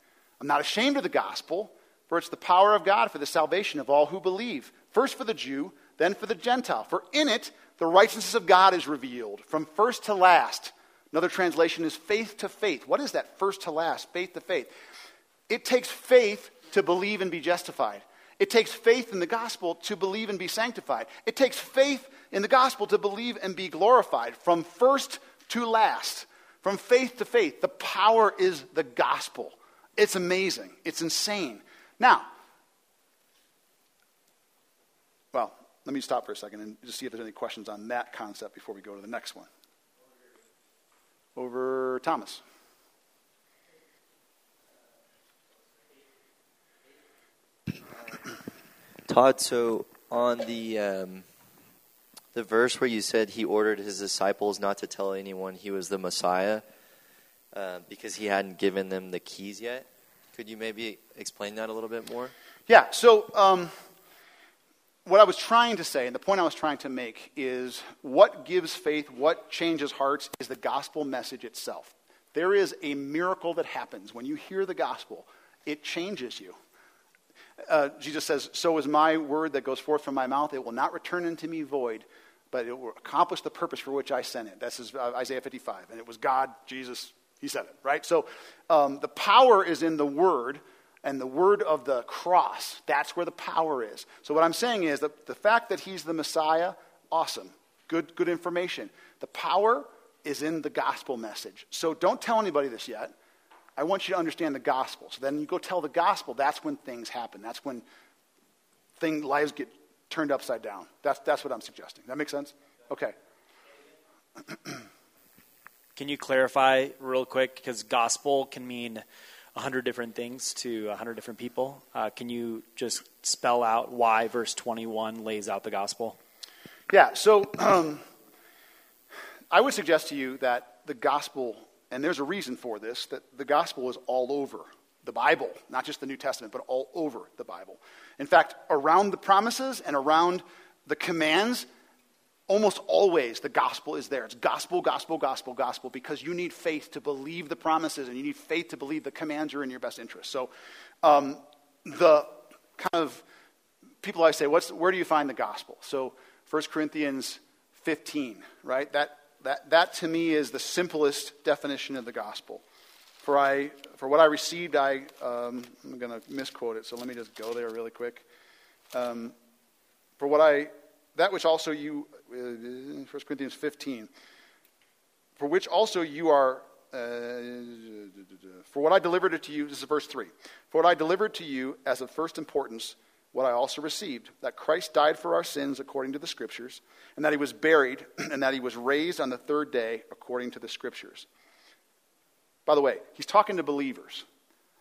I'm not ashamed of the gospel, for it's the power of God for the salvation of all who believe. First for the Jew, then for the Gentile. For in it, the righteousness of God is revealed, from first to last. Another translation is faith to faith. What is that first to last, faith to faith? It takes faith to believe and be justified. It takes faith in the gospel to believe and be sanctified. It takes faith in the gospel to believe and be glorified, from first to last, from faith to faith. The power is the gospel. It's amazing. It's insane. Now, well, let me stop for a second and just see if there's any questions on that concept before we go to the next one. Over Thomas. Todd, so on the verse where you said he ordered his disciples not to tell anyone he was the Messiah because he hadn't given them the keys yet, could you maybe explain that a little bit more? Yeah, so what I was trying to say, and the point I was trying to make, is what gives faith, what changes hearts, is the gospel message itself. There is a miracle that happens when you hear the gospel. It changes you. Jesus says, so is my word that goes forth from my mouth. It will not return unto me void, but it will accomplish the purpose for which I sent it. This is Isaiah 55. And it was God, Jesus, he said it, right? So the power is in the word and the word of the cross. That's where the power is. So what I'm saying is that the fact that he's the Messiah, awesome. Good information. The power is in the gospel message. So don't tell anybody this yet. I want you to understand the gospel. So then you go tell the gospel. That's when things happen. That's when lives get turned upside down. That's what I'm suggesting. That makes sense? Okay. Can you clarify real quick? Because gospel can mean 100 different things to 100 different people. Can you just spell out why verse 21 lays out the gospel? Yeah, so I would suggest to you that the gospel... And there's a reason for this, that the gospel is all over the Bible, not just the New Testament, but all over the Bible. In fact, around the promises and around the commands, almost always the gospel is there. It's gospel, gospel, gospel, gospel, because you need faith to believe the promises and you need faith to believe the commands are in your best interest. So the kind of people I say, where do you find the gospel? So 1 Corinthians 15, right? That to me is the simplest definition of the gospel. For what I received, I'm going to misquote it, so let me just go there really quick. For what I, that which also you, 1 Corinthians 15, for which also you are, for what I delivered it to you, this is verse 3, for what I delivered to you as of first importance, what I also received, that Christ died for our sins according to the Scriptures, and that he was buried, and that he was raised on the third day according to the Scriptures. By the way, he's talking to believers,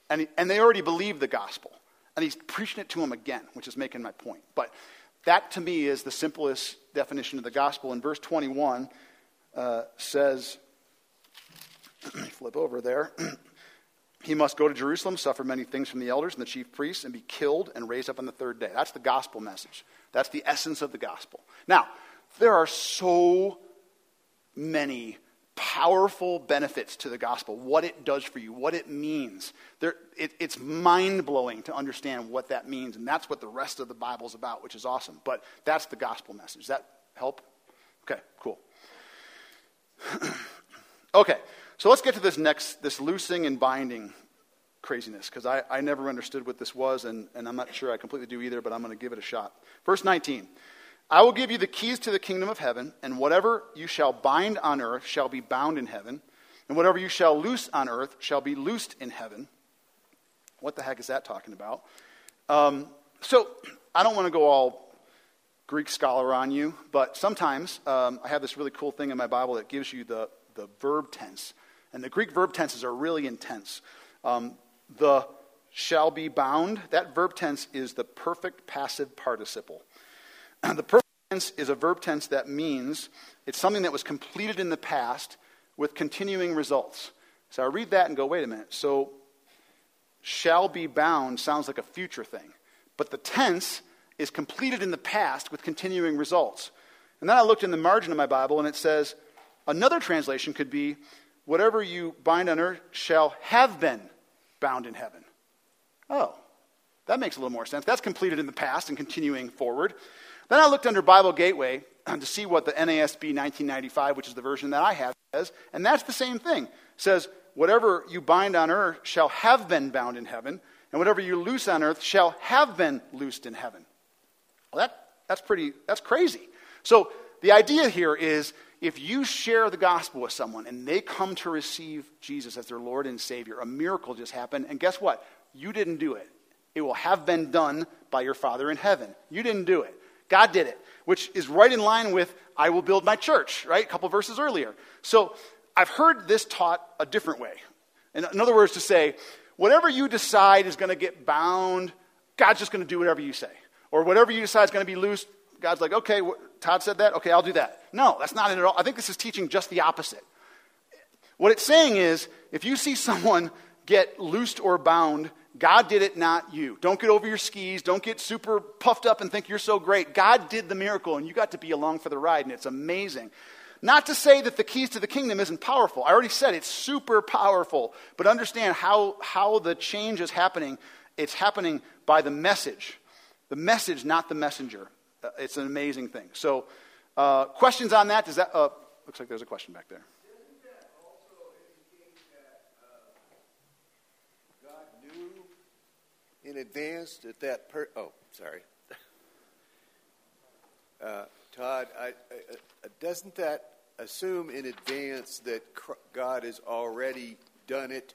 and they already believe the gospel, and he's preaching it to them again, which is making my point. But that, to me, is the simplest definition of the gospel. And verse 21 says, flip over there, he must go to Jerusalem, suffer many things from the elders and the chief priests, and be killed and raised up on the third day. That's the gospel message. That's the essence of the gospel. Now, there are so many powerful benefits to the gospel, what it does for you, what it means. It's mind-blowing to understand what that means, and that's what the rest of the Bible's about, which is awesome. But that's the gospel message. Does that help? Okay, cool. Okay. So let's get to this loosing and binding craziness, because I never understood what this was, and I'm not sure I completely do either, but I'm going to give it a shot. Verse 19, I will give you the keys to the kingdom of heaven, and whatever you shall bind on earth shall be bound in heaven, and whatever you shall loose on earth shall be loosed in heaven. What the heck is that talking about? So I don't want to go all Greek scholar on you, but sometimes I have this really cool thing in my Bible that gives you the verb tense. And the Greek verb tenses are really intense. The shall be bound. That verb tense is the perfect passive participle. The perfect tense is a verb tense that means it's something that was completed in the past with continuing results. So I read that and go, wait a minute. So shall be bound sounds like a future thing. But the tense is completed in the past with continuing results. And then I looked in the margin of my Bible and it says, another translation could be, whatever you bind on earth shall have been bound in heaven. Oh, that makes a little more sense. That's completed in the past and continuing forward. Then I looked under Bible Gateway to see what the NASB 1995, which is the version that I have, says. And that's the same thing. It says, whatever you bind on earth shall have been bound in heaven, and whatever you loose on earth shall have been loosed in heaven. Well, that's crazy. So the idea here is, if you share the gospel with someone and they come to receive Jesus as their Lord and Savior, a miracle just happened, and guess what? You didn't do it. It will have been done by your Father in heaven. You didn't do it. God did it, which is right in line with, I will build my church, right? A couple verses earlier. So I've heard this taught a different way. In other words, to say, whatever you decide is going to get bound, God's just going to do whatever you say. Or whatever you decide is going to be loose, God's like, okay, Todd said that? Okay, I'll do that. No, that's not it at all. I think this is teaching just the opposite. What it's saying is, if you see someone get loosed or bound, God did it, not you. Don't get over your skis. Don't get super puffed up and think you're so great. God did the miracle, and you got to be along for the ride, and it's amazing. Not to say that the keys to the kingdom isn't powerful. I already said it's super powerful, but understand how the change is happening. It's happening by the message. The message, not the messenger. It's an amazing thing. So questions on that? Looks like there's a question back there. Doesn't that also indicate that God knew in advance that Todd, doesn't that assume in advance that God has already done it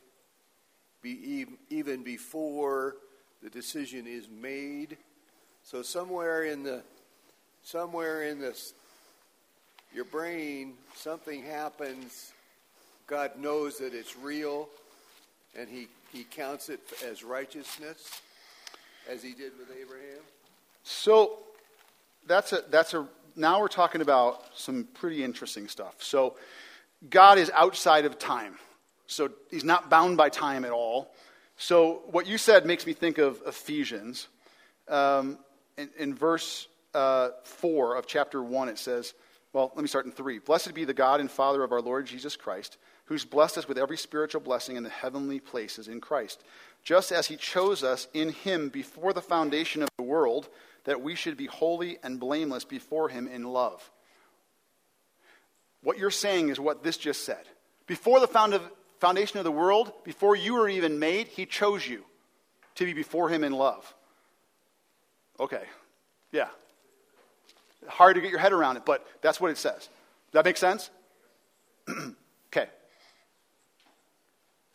even before the decision is made? So your brain, something happens. God knows that it's real, and he counts it as righteousness, as he did with Abraham. So now we're talking about some pretty interesting stuff. So God is outside of time. So he's not bound by time at all. So what you said makes me think of Ephesians. In verse 4 of chapter 1, it says, well, let me start in 3. Blessed be the God and Father of our Lord Jesus Christ, who's blessed us with every spiritual blessing in the heavenly places in Christ, just as he chose us in him before the foundation of the world, that we should be holy and blameless before him in love. What you're saying is what this just said. Before the foundation of the world, before you were even made, he chose you to be before him in love. Okay, yeah. Hard to get your head around it, but that's what it says. Does that make sense? Okay.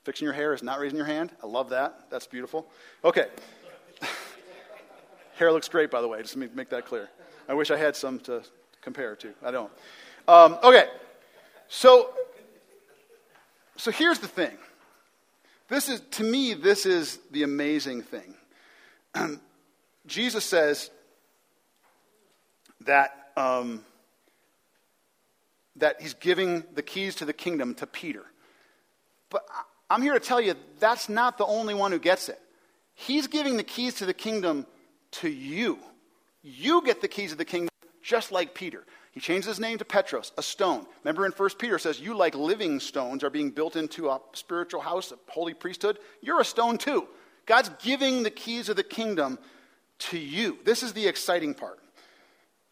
Fixing your hair is not raising your hand. I love that. That's beautiful. Okay. Hair looks great, by the way. Just to make that clear. I wish I had some to compare to. I don't. Okay. So here's the thing. This is the amazing thing. Jesus says that he's giving the keys to the kingdom to Peter. But I'm here to tell you, that's not the only one who gets it. He's giving the keys to the kingdom to you. You get the keys of the kingdom just like Peter. He changed his name to Petros, a stone. Remember in 1 Peter it says, you like living stones are being built into a spiritual house, a holy priesthood. You're a stone too. God's giving the keys of the kingdom to you. This is the exciting part.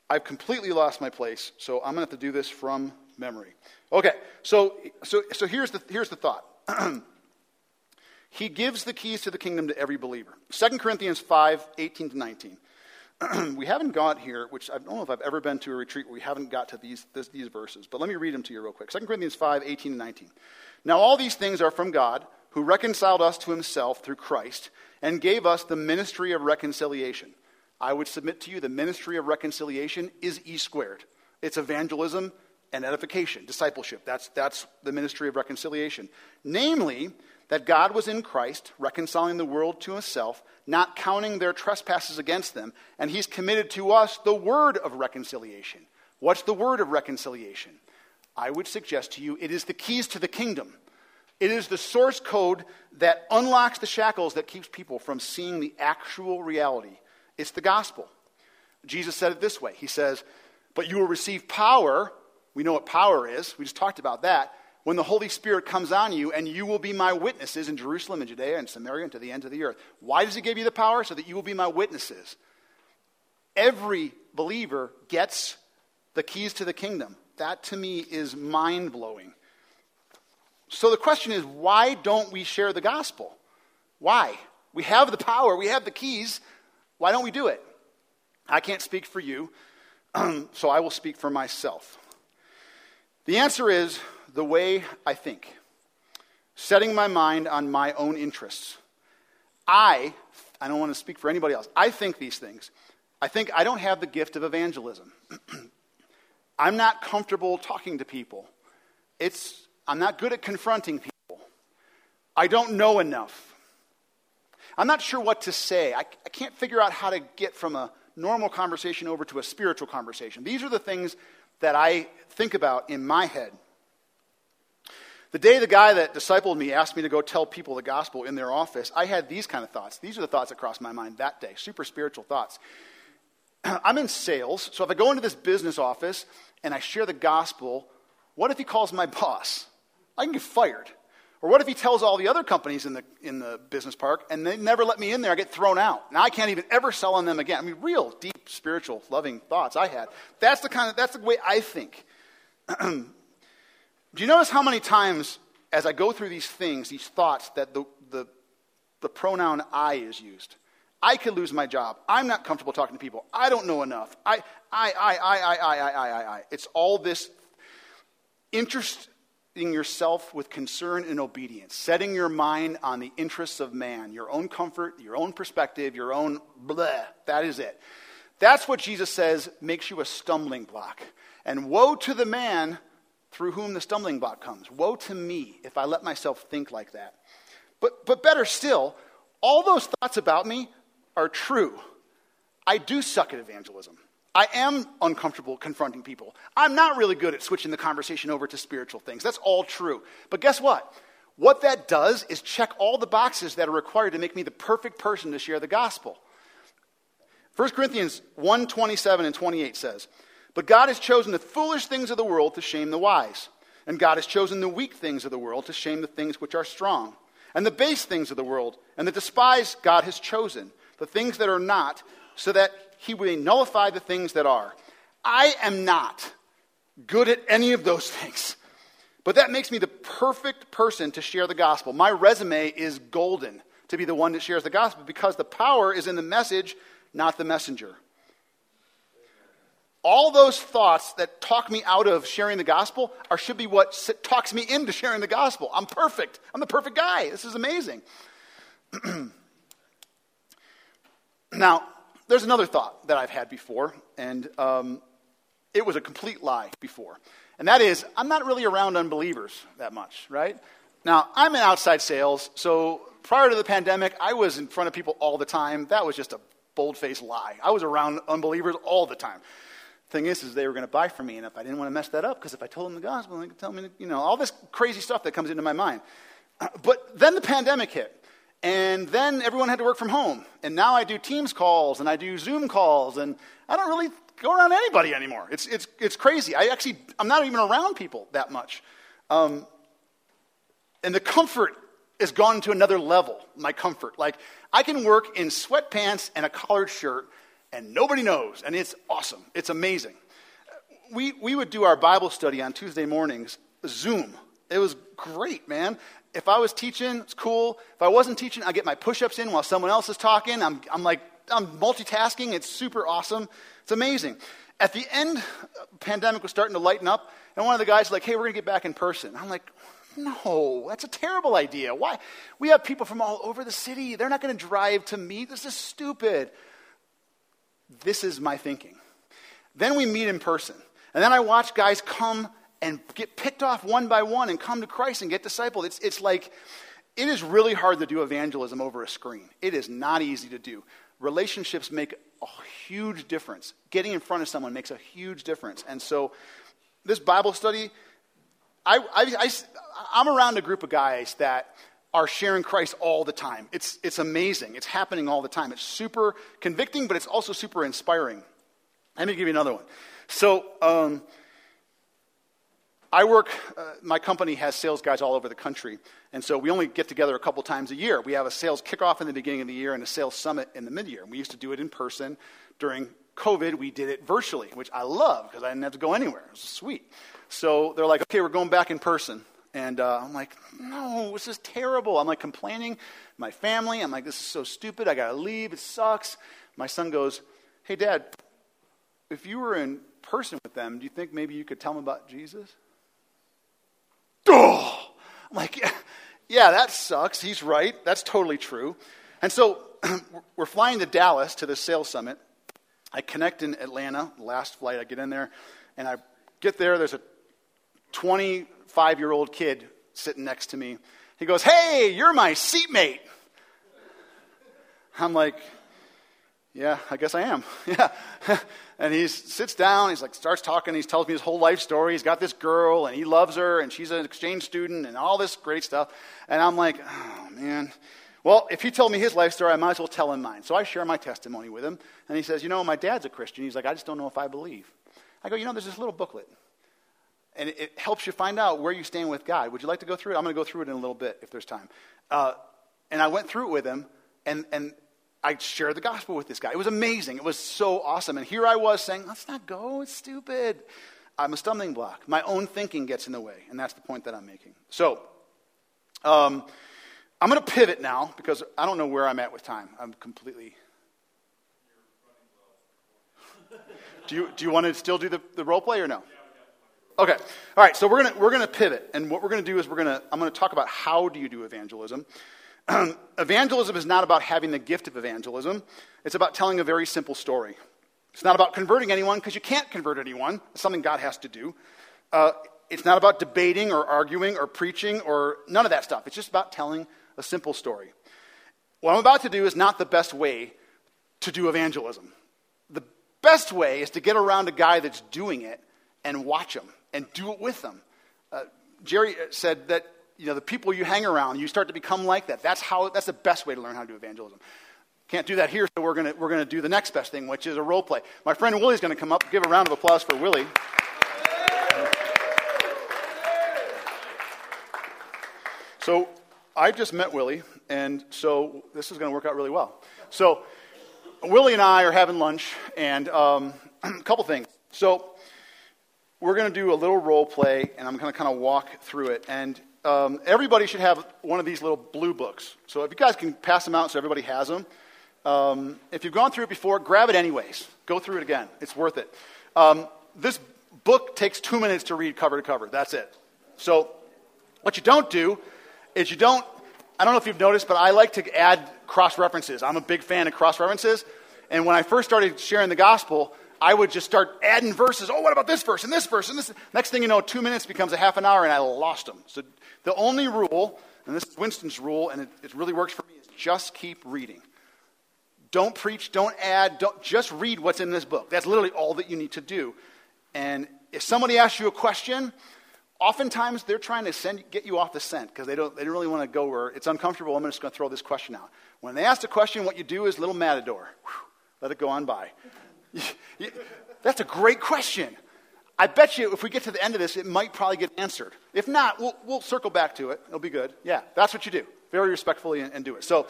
I've completely lost my place, so I'm going to have to do this from memory. Okay, so here's the thought. He gives the keys to the kingdom to every believer. 2 Corinthians 5, 18 to 19. We haven't got here, which I don't know if I've ever been to a retreat where we haven't got to these verses, but let me read them to you real quick. 2 Corinthians 5, 18 to 19. Now all these things are from God, who reconciled us to himself through Christ, and gave us the ministry of reconciliation. I would submit to you the ministry of reconciliation is E². It's evangelism and edification, discipleship. That's the ministry of reconciliation. Namely, that God was in Christ, reconciling the world to himself, not counting their trespasses against them, and he's committed to us the word of reconciliation. What's the word of reconciliation? I would suggest to you it is the keys to the kingdom. It is the source code that unlocks the shackles that keeps people from seeing the actual reality. It's the gospel. Jesus said it this way. He says, but you will receive power. We know what power is. We just talked about that. When the Holy Spirit comes on you, and you will be my witnesses in Jerusalem and Judea and Samaria and to the ends of the earth. Why does he give you the power? So that you will be my witnesses. Every believer gets the keys to the kingdom. That to me is mind-blowing. So the question is, why don't we share the gospel? Why? We have the power. We have the keys. Why don't we do it? I can't speak for you, so I will speak for myself. The answer is the way I think. Setting my mind on my own interests. I don't want to speak for anybody else. I think these things. I think I don't have the gift of evangelism. I'm not comfortable talking to people. I'm not good at confronting people. I don't know enough. I'm not sure what to say. I can't figure out how to get from a normal conversation over to a spiritual conversation. These are the things that I think about in my head. The day the guy that discipled me asked me to go tell people the gospel in their office, I had these kind of thoughts. These are the thoughts that crossed my mind that day, super spiritual thoughts. I'm in sales, so if I go into this business office and I share the gospel, what if he calls my boss? I can get fired. Or what if he tells all the other companies in the business park and they never let me in there, I get thrown out. Now I can't even ever sell on them again. I mean, real deep spiritual loving thoughts I had. That's the way I think. Do you notice how many times as I go through these things, these thoughts, that the pronoun I is used? I could lose my job. I'm not comfortable talking to people. I don't know enough. I. It's all this interest yourself with concern and obedience, setting your mind on the interests of man, your own comfort, your own perspective, your own bleh. That is it. That's what Jesus says makes you a stumbling block. And woe to the man through whom the stumbling block comes. Woe to me if I let myself think like that. But better still, all those thoughts about me are true. I do suck at evangelism. I am uncomfortable confronting people. I'm not really good at switching the conversation over to spiritual things. That's all true. But guess what? What that does is check all the boxes that are required to make me the perfect person to share the gospel. 1 Corinthians 1:27 and 28 says, but God has chosen the foolish things of the world to shame the wise, and God has chosen the weak things of the world to shame the things which are strong, and the base things of the world, and the despised God has chosen, the things that are not, so that he will nullify the things that are. I am not good at any of those things, but that makes me the perfect person to share the gospel. My resume is golden to be the one that shares the gospel because the power is in the message, not the messenger. All those thoughts that talk me out of sharing the gospel should be what talks me into sharing the gospel. I'm perfect. I'm the perfect guy. This is amazing. Now, there's another thought that I've had before, and it was a complete lie before. And that is, I'm not really around unbelievers that much, right? Now, I'm in outside sales, so prior to the pandemic, I was in front of people all the time. That was just a bold-faced lie. I was around unbelievers all the time. Thing is they were going to buy from me, and if I didn't want to mess that up, because if I told them the gospel, they could tell me, all this crazy stuff that comes into my mind. But then the pandemic hit. And then everyone had to work from home. And now I do Teams calls and I do Zoom calls and I don't really go around anybody anymore. It's crazy. I'm not even around people that much. And the comfort has gone to another level, my comfort. Like I can work in sweatpants and a collared shirt and nobody knows. And it's awesome. It's amazing. We would do our Bible study on Tuesday mornings, Zoom. It was great, man. If I was teaching, it's cool. If I wasn't teaching, I get my push-ups in while someone else is talking. I'm multitasking. It's super awesome. It's amazing. At the end, the pandemic was starting to lighten up, and one of the guys was like, hey, we're going to get back in person. I'm like, no, that's a terrible idea. Why? We have people from all over the city. They're not going to drive to meet. This is stupid. This is my thinking. Then we meet in person, and then I watch guys come and get picked off one by one and come to Christ and get discipled. It's like It is really hard to do evangelism over a screen. It is not easy to do. Relationships make a huge difference. Getting in front of someone makes a huge difference. And so this Bible study, I'm around a group of guys that are sharing Christ all the time. It's amazing. It's happening all the time. It's super convicting, but it's also super inspiring. Let me give you another one. So I work, my company has sales guys all over the country, and so we only get together a couple times a year. We have a sales kickoff in the beginning of the year and a sales summit in the mid-year. We used to do it in person. During COVID, we did it virtually, which I love because I didn't have to go anywhere. It was sweet. So they're like, okay, we're going back in person. And I'm like, no, this is terrible. I'm like complaining. My family, I'm like, this is so stupid. I got to leave. It sucks. My son goes, hey, Dad, if you were in person with them, do you think maybe you could tell them about Jesus? Oh! I'm like, yeah, that sucks. He's right. That's totally true. And so we're flying to Dallas to the sales summit. I connect in Atlanta. Last flight, I get in there. And I get there. There's a 25-year-old kid sitting next to me. He goes, hey, you're my seatmate. I'm like, yeah, I guess I am. Yeah. And he sits down. He's like, starts talking. He tells me his whole life story. He's got this girl, and he loves her, and she's an exchange student, and all this great stuff. And I'm like, oh, man. Well, if he told me his life story, I might as well tell him mine. So I share my testimony with him. And he says, you know, my dad's a Christian. He's like, I just don't know if I believe. I go, you know, there's this little booklet, and it helps you find out where you stand with God. Would you like to go through it? I'm going to go through it in a little bit if there's time. And I went through it with him, and I shared the gospel with this guy. It was amazing. It was so awesome. And here I was saying, let's not go. It's stupid. I'm a stumbling block. My own thinking gets in the way. And that's the point that I'm making. So I'm going to pivot now because I don't know where I'm at with time. I'm completely... Do you want to still do the role play or no? Okay. All right. So we're gonna pivot, and what we're gonna do is I'm gonna talk about how do you do evangelism. Evangelism is not about having the gift of evangelism. It's about telling a very simple story. It's not about converting anyone because you can't convert anyone. It's something God has to do. It's not about debating or arguing or preaching or none of that stuff. It's just about telling a simple story. What I'm about to do is not the best way to do evangelism. The best way is to get around a guy that's doing it and watch him. And do it with them. Jerry said that, you know, the people you hang around, you start to become like that. That's the best way to learn how to do evangelism. Can't do that here, so we're gonna do the next best thing, which is a role play. My friend Willie's gonna come up. Give a round of applause for Willie. So I just met Willie, and so this is gonna work out really well. So Willie and I are having lunch, and a couple things. So we're going to do a little role play, and I'm going to kind of walk through it. And everybody should have one of these little blue books. So if you guys can pass them out so everybody has them. If you've gone through it before, grab it anyways. Go through it again. It's worth it. This book takes 2 minutes to read cover to cover. That's it. So what you don't do is I don't know if you've noticed, but I like to add cross-references. I'm a big fan of cross-references. And when I first started sharing the gospel, I would just start adding verses. Oh, what about this verse and this verse and this? Next thing you know, 2 minutes becomes a half an hour, and I lost them. So the only rule, and this is Winston's rule, and it really works for me, is just keep reading. Don't preach, don't add, just read what's in this book. That's literally all that you need to do. And if somebody asks you a question, oftentimes they're trying to get you off the scent because they don't really want to go where it's uncomfortable. I'm just going to throw this question out. When they ask the question, what you do is little matador. Whew, let it go on by. That's a great question. I bet you if we get to the end of this, it might probably get answered. If not, we'll circle back to it. It'll be good. Yeah, that's what you do. Very respectfully and do it. So,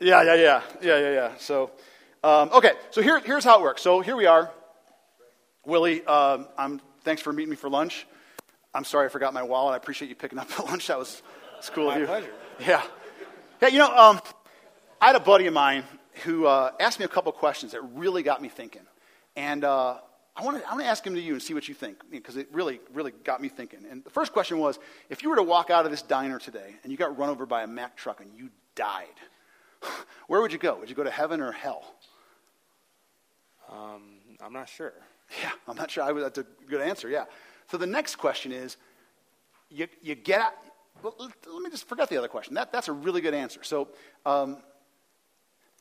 yeah. So, okay. So here's how it works. So here we are. Willie, thanks for meeting me for lunch. I'm sorry I forgot my wallet. I appreciate you picking up the lunch. That was cool of you. My pleasure. Yeah. You know, I had a buddy of mine who asked me a couple questions that really got me thinking. And I want to ask him to you and see what you think, because it really, really got me thinking. And the first question was, if you were to walk out of this diner today and you got run over by a Mack truck and you died, where would you go? Would you go to heaven or hell? I'm not sure. Yeah, I'm not sure. That's a good answer, yeah. So the next question is, you get out, Well, let me just forget the other question. That's a really good answer. So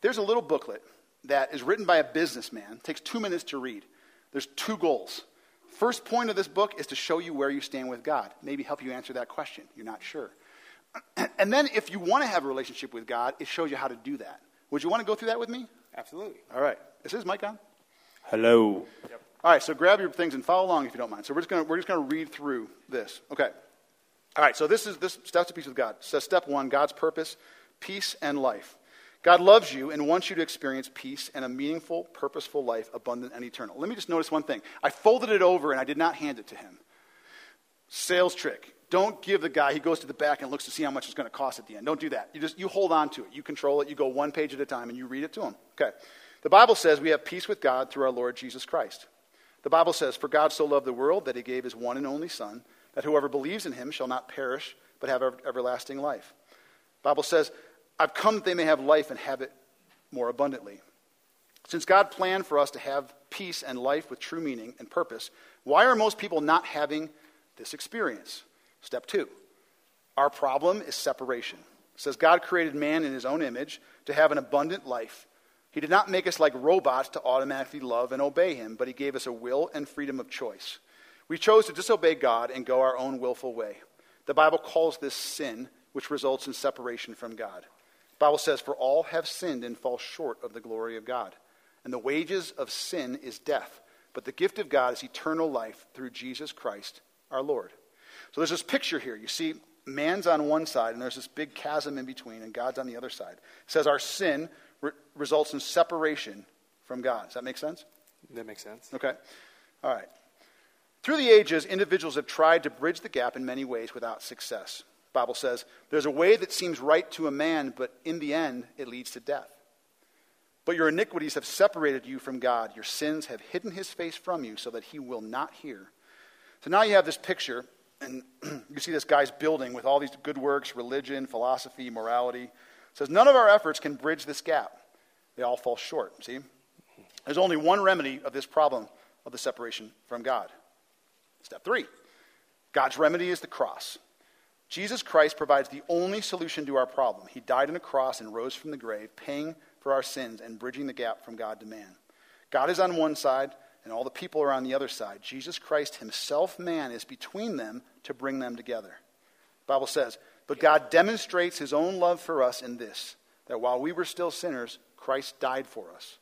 there's a little booklet that is written by a businessman. It takes 2 minutes to read. There's two goals. First point of this book is to show you where you stand with God. Maybe help you answer that question. You're not sure. And then if you want to have a relationship with God, it shows you how to do that. Would you want to go through that with me? Absolutely. All right. Is his mic on? Hello. Yep. All right, so grab your things and follow along if you don't mind. So we're just going to read through this. Okay. All right, so this is Steps to Peace with God. So step one, God's purpose, peace and life. God loves you and wants you to experience peace and a meaningful, purposeful life, abundant and eternal. Let me just notice one thing. I folded it over and I did not hand it to him. Sales trick. Don't give the guy, he goes to the back and looks to see how much it's going to cost at the end. Don't do that. You hold on to it. You control it. You go one page at a time and you read it to him. Okay. The Bible says we have peace with God through our Lord Jesus Christ. The Bible says, for God so loved the world that he gave his one and only son, that whoever believes in him shall not perish but have everlasting life. The Bible says, I've come that they may have life and have it more abundantly. Since God planned for us to have peace and life with true meaning and purpose, why are most people not having this experience? Step two, our problem is separation. It says God created man in his own image to have an abundant life. He did not make us like robots to automatically love and obey him, but he gave us a will and freedom of choice. We chose to disobey God and go our own willful way. The Bible calls this sin, which results in separation from God. The Bible says, for all have sinned and fall short of the glory of God. And the wages of sin is death, but the gift of God is eternal life through Jesus Christ our Lord. So there's this picture here. You see, man's on one side, and there's this big chasm in between, and God's on the other side. It says our sin results in separation from God. Does that make sense? That makes sense. Okay. All right. Through the ages, individuals have tried to bridge the gap in many ways without success. Bible says, there's a way that seems right to a man, but in the end, it leads to death. But your iniquities have separated you from God. Your sins have hidden his face from you so that he will not hear. So now you have this picture, and you see this guy's building with all these good works, religion, philosophy, morality. It says, none of our efforts can bridge this gap. They all fall short, see? There's only one remedy of this problem of the separation from God. Step three, God's remedy is the cross. Jesus Christ provides the only solution to our problem. He died on a cross and rose from the grave, paying for our sins and bridging the gap from God to man. God is on one side, and all the people are on the other side. Jesus Christ himself, man, is between them to bring them together. The Bible says, but God demonstrates his own love for us in this, that while we were still sinners, Christ died for us.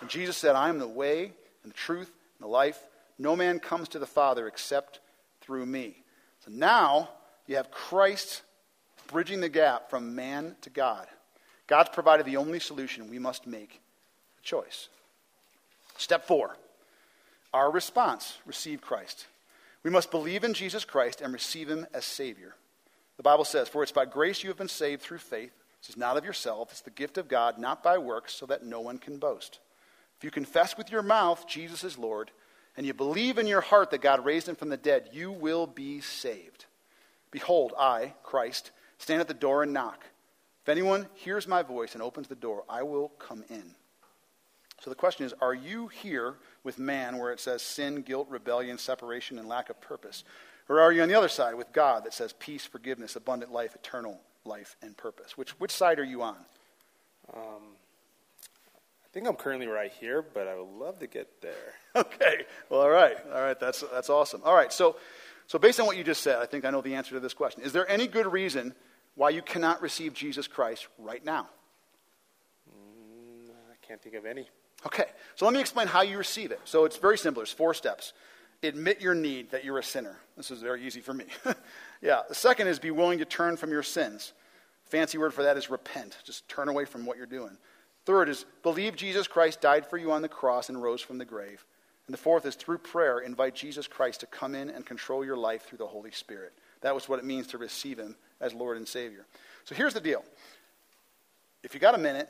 And Jesus said, I am the way and the truth and the life. No man comes to the Father except through me. So now you have Christ bridging the gap from man to God. God's provided the only solution. We must make a choice. Step four, our response, receive Christ. We must believe in Jesus Christ and receive him as Savior. The Bible says, for it's by grace you have been saved through faith. This is not of yourself. It's the gift of God, not by works, so that no one can boast. If you confess with your mouth Jesus is Lord, and you believe in your heart that God raised him from the dead, you will be saved. Behold, I, Christ, stand at the door and knock. If anyone hears my voice and opens the door, I will come in. So the question is, are you here with man where it says sin, guilt, rebellion, separation, and lack of purpose? Or are you on the other side with God that says peace, forgiveness, abundant life, eternal life, and purpose? Which side are you on? I think I'm currently right here, but I would love to get there. Okay. Well, all right. All right. That's awesome. All right. So based on what you just said, I think I know the answer to this question. Is there any good reason why you cannot receive Jesus Christ right now? I can't think of any. Okay, so let me explain how you receive it. So it's very simple. There's four steps. Admit your need that you're a sinner. This is very easy for me. Yeah, the second is be willing to turn from your sins. Fancy word for that is repent. Just turn away from what you're doing. Third is believe Jesus Christ died for you on the cross and rose from the grave. And the fourth is through prayer, invite Jesus Christ to come in and control your life through the Holy Spirit. That was what it means to receive him as Lord and Savior. So here's the deal. If you got a minute,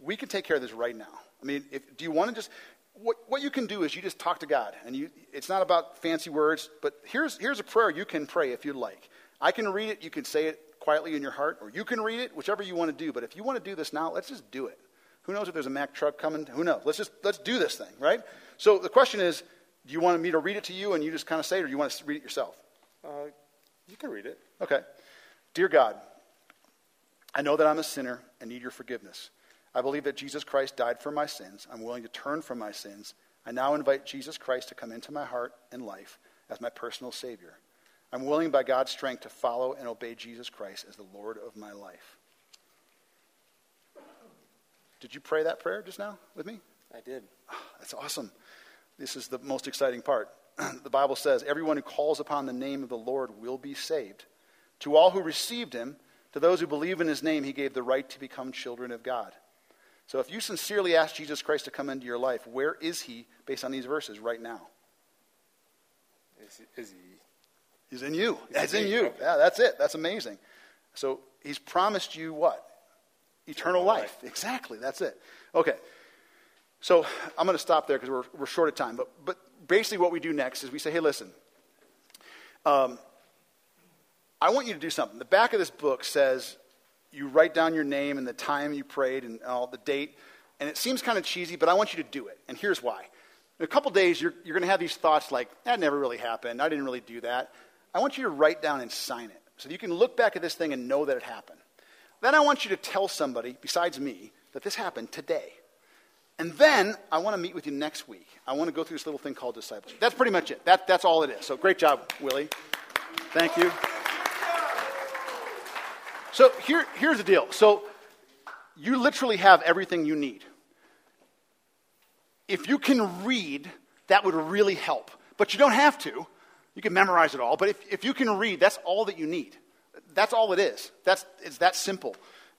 we can take care of this right now. I mean, do you want to just, what you can do is you just talk to God. And it's not about fancy words, but here's a prayer you can pray if you'd like. I can read it. You can say it quietly in your heart, or you can read it, whichever you want to do. But if you want to do this now, let's just do it. Who knows if there's a Mack truck coming? Who knows? Let's do this thing, right? So the question is, do you want me to read it to you and you just kind of say it, or do you want to read it yourself? You can read it. Okay. Dear God, I know that I'm a sinner and need your forgiveness. I believe that Jesus Christ died for my sins. I'm willing to turn from my sins. I now invite Jesus Christ to come into my heart and life as my personal Savior. I'm willing by God's strength to follow and obey Jesus Christ as the Lord of my life. Did you pray that prayer just now with me? I did. Oh, that's awesome. This is the most exciting part. The Bible says, everyone who calls upon the name of the Lord will be saved. To all who received him, to those who believe in his name, he gave the right to become children of God. So if you sincerely ask Jesus Christ to come into your life, where is he based on these verses right now? He's in you. That's in you. Yeah, that's it. That's amazing. So he's promised you what? Eternal life. Exactly. That's it. Okay. So I'm going to stop there because we're short of time. But basically what we do next is we say, hey, listen, I want you to do something. The back of this book says you write down your name and the time you prayed and all the date. And it seems kind of cheesy, but I want you to do it. And here's why. In a couple days, you're going to have these thoughts like, that never really happened. I didn't really do that. I want you to write down and sign it so you can look back at this thing and know that it happened. Then I want you to tell somebody besides me that this happened today. And then I want to meet with you next week. I want to go through this little thing called discipleship. That's pretty much it. That's all it is. So great job, Willie. Thank you. So here's the deal. So you literally have everything you need. If you can read, that would really help. But you don't have to. You can memorize it all. But if you can read, that's all that you need. That's all it is. It's that simple.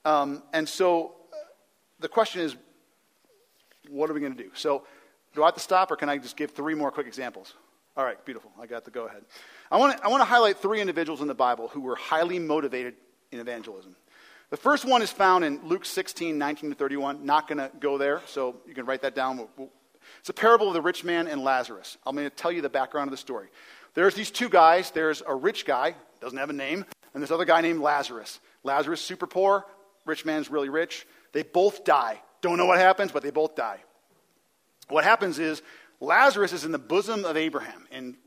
And so the question is, what are we going to do? So do I have to stop, or can I just give three more quick examples? All right, beautiful. I got the go-ahead. I want to highlight three individuals in the Bible who were highly motivated in evangelism. The first one is found in Luke 16:19-31. Not going to go there, so you can write that down. It's a parable of the rich man and Lazarus. I'm going to tell you the background of the story. There's these two guys. There's a rich guy, doesn't have a name, and this other guy named Lazarus. Lazarus, super poor. Rich man's really rich. They both die. Don't know what happens, but they both die. What happens is Lazarus is in the bosom of Abraham, in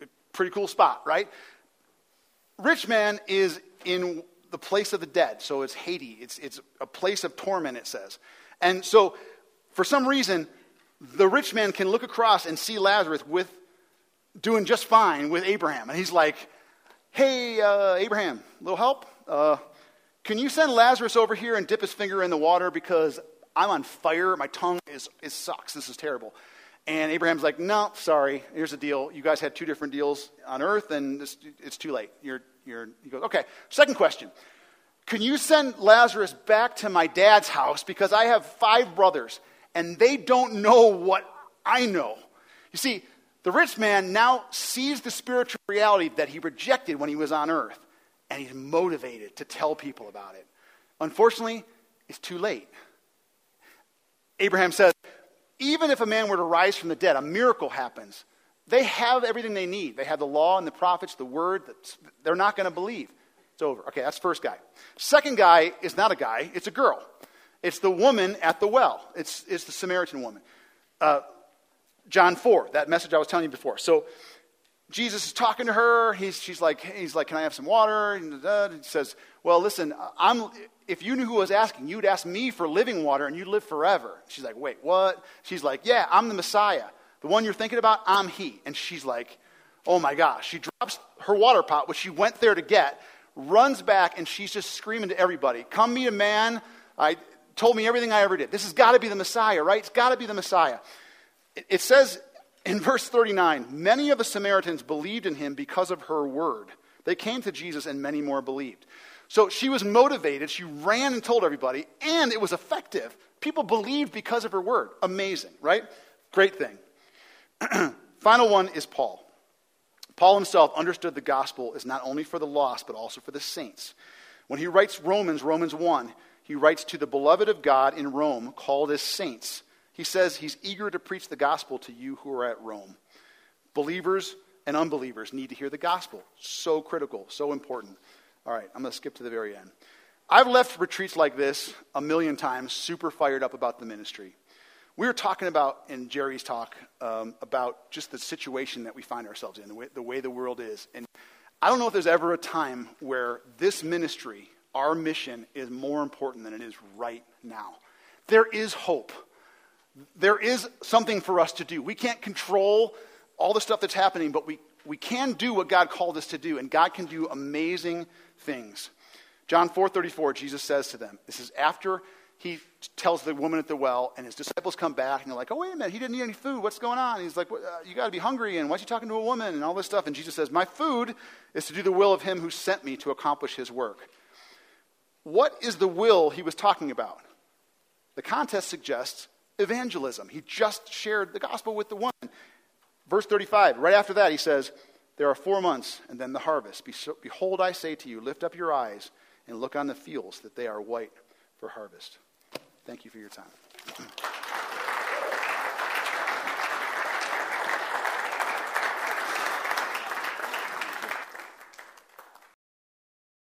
a pretty cool spot, right? Rich man is in the place of the dead, so it's Hades. It's a place of torment, it says. And so for some reason, the rich man can look across and see Lazarus with doing just fine with Abraham. And he's like, hey, Abraham, a little help? Can you send Lazarus over here and dip his finger in the water because I'm on fire. My tongue is sucks. This is terrible. And Abraham's like, no, sorry. Here's the deal. You guys had two different deals on earth, and it's too late. He goes, okay. Second question. Can you send Lazarus back to my dad's house because I have 5 brothers, and they don't know what I know? You see, the rich man now sees the spiritual reality that he rejected when he was on earth, and he's motivated to tell people about it. Unfortunately, it's too late. Abraham says, even if a man were to rise from the dead, a miracle happens. They have everything they need. They have the law and the prophets, the word. They're not going to believe. It's over. Okay, that's the first guy. Second guy is not a guy. It's a girl. It's the woman at the well. It's the Samaritan woman. John 4, that message I was telling you before. So Jesus is talking to her. She's like, can I have some water? And he says, well, listen, if you knew who was asking, you'd ask me for living water and you'd live forever. She's like, wait, what? She's like, yeah, I'm the Messiah. The one you're thinking about, I'm he. And she's like, oh my gosh. She drops her water pot, which she went there to get, runs back, and she's just screaming to everybody, come meet a man. I told me everything I ever did. This has got to be the Messiah, right? It's got to be the Messiah. It says in verse 39, many of the Samaritans believed in him because of her word. They came to Jesus and many more believed. So she was motivated. She ran and told everybody, and it was effective. People believed because of her word. Amazing, right? Great thing. Final one is Paul. Paul himself understood the gospel is not only for the lost, but also for the saints. When he writes Romans 1, he writes to the beloved of God in Rome, called as saints. He says he's eager to preach the gospel to you who are at Rome. Believers and unbelievers need to hear the gospel. So critical, so important. All right, I'm going to skip to the very end. I've left retreats like this 1,000,000 times, super fired up about the ministry. We were talking about, in Jerry's talk, about just the situation that we find ourselves in, the way the world is. And I don't know if there's ever a time where this ministry, our mission, is more important than it is right now. There is hope. There is something for us to do. We can't control all the stuff that's happening, but we can do what God called us to do, and God can do amazing things. John 4:34, Jesus says to them, this is after he tells the woman at the well, and his disciples come back, and they're like, oh, wait a minute, he didn't eat any food. What's going on? And he's like, well, you got to be hungry, and why is he talking to a woman, and all this stuff? And Jesus says, my food is to do the will of him who sent me to accomplish his work. What is the will he was talking about? The context suggests evangelism. He just shared the gospel with the woman. Verse 35, right after that, he says, there are 4 months and then the harvest. Behold, I say to you, lift up your eyes and look on the fields that they are white for harvest. Thank you for your time.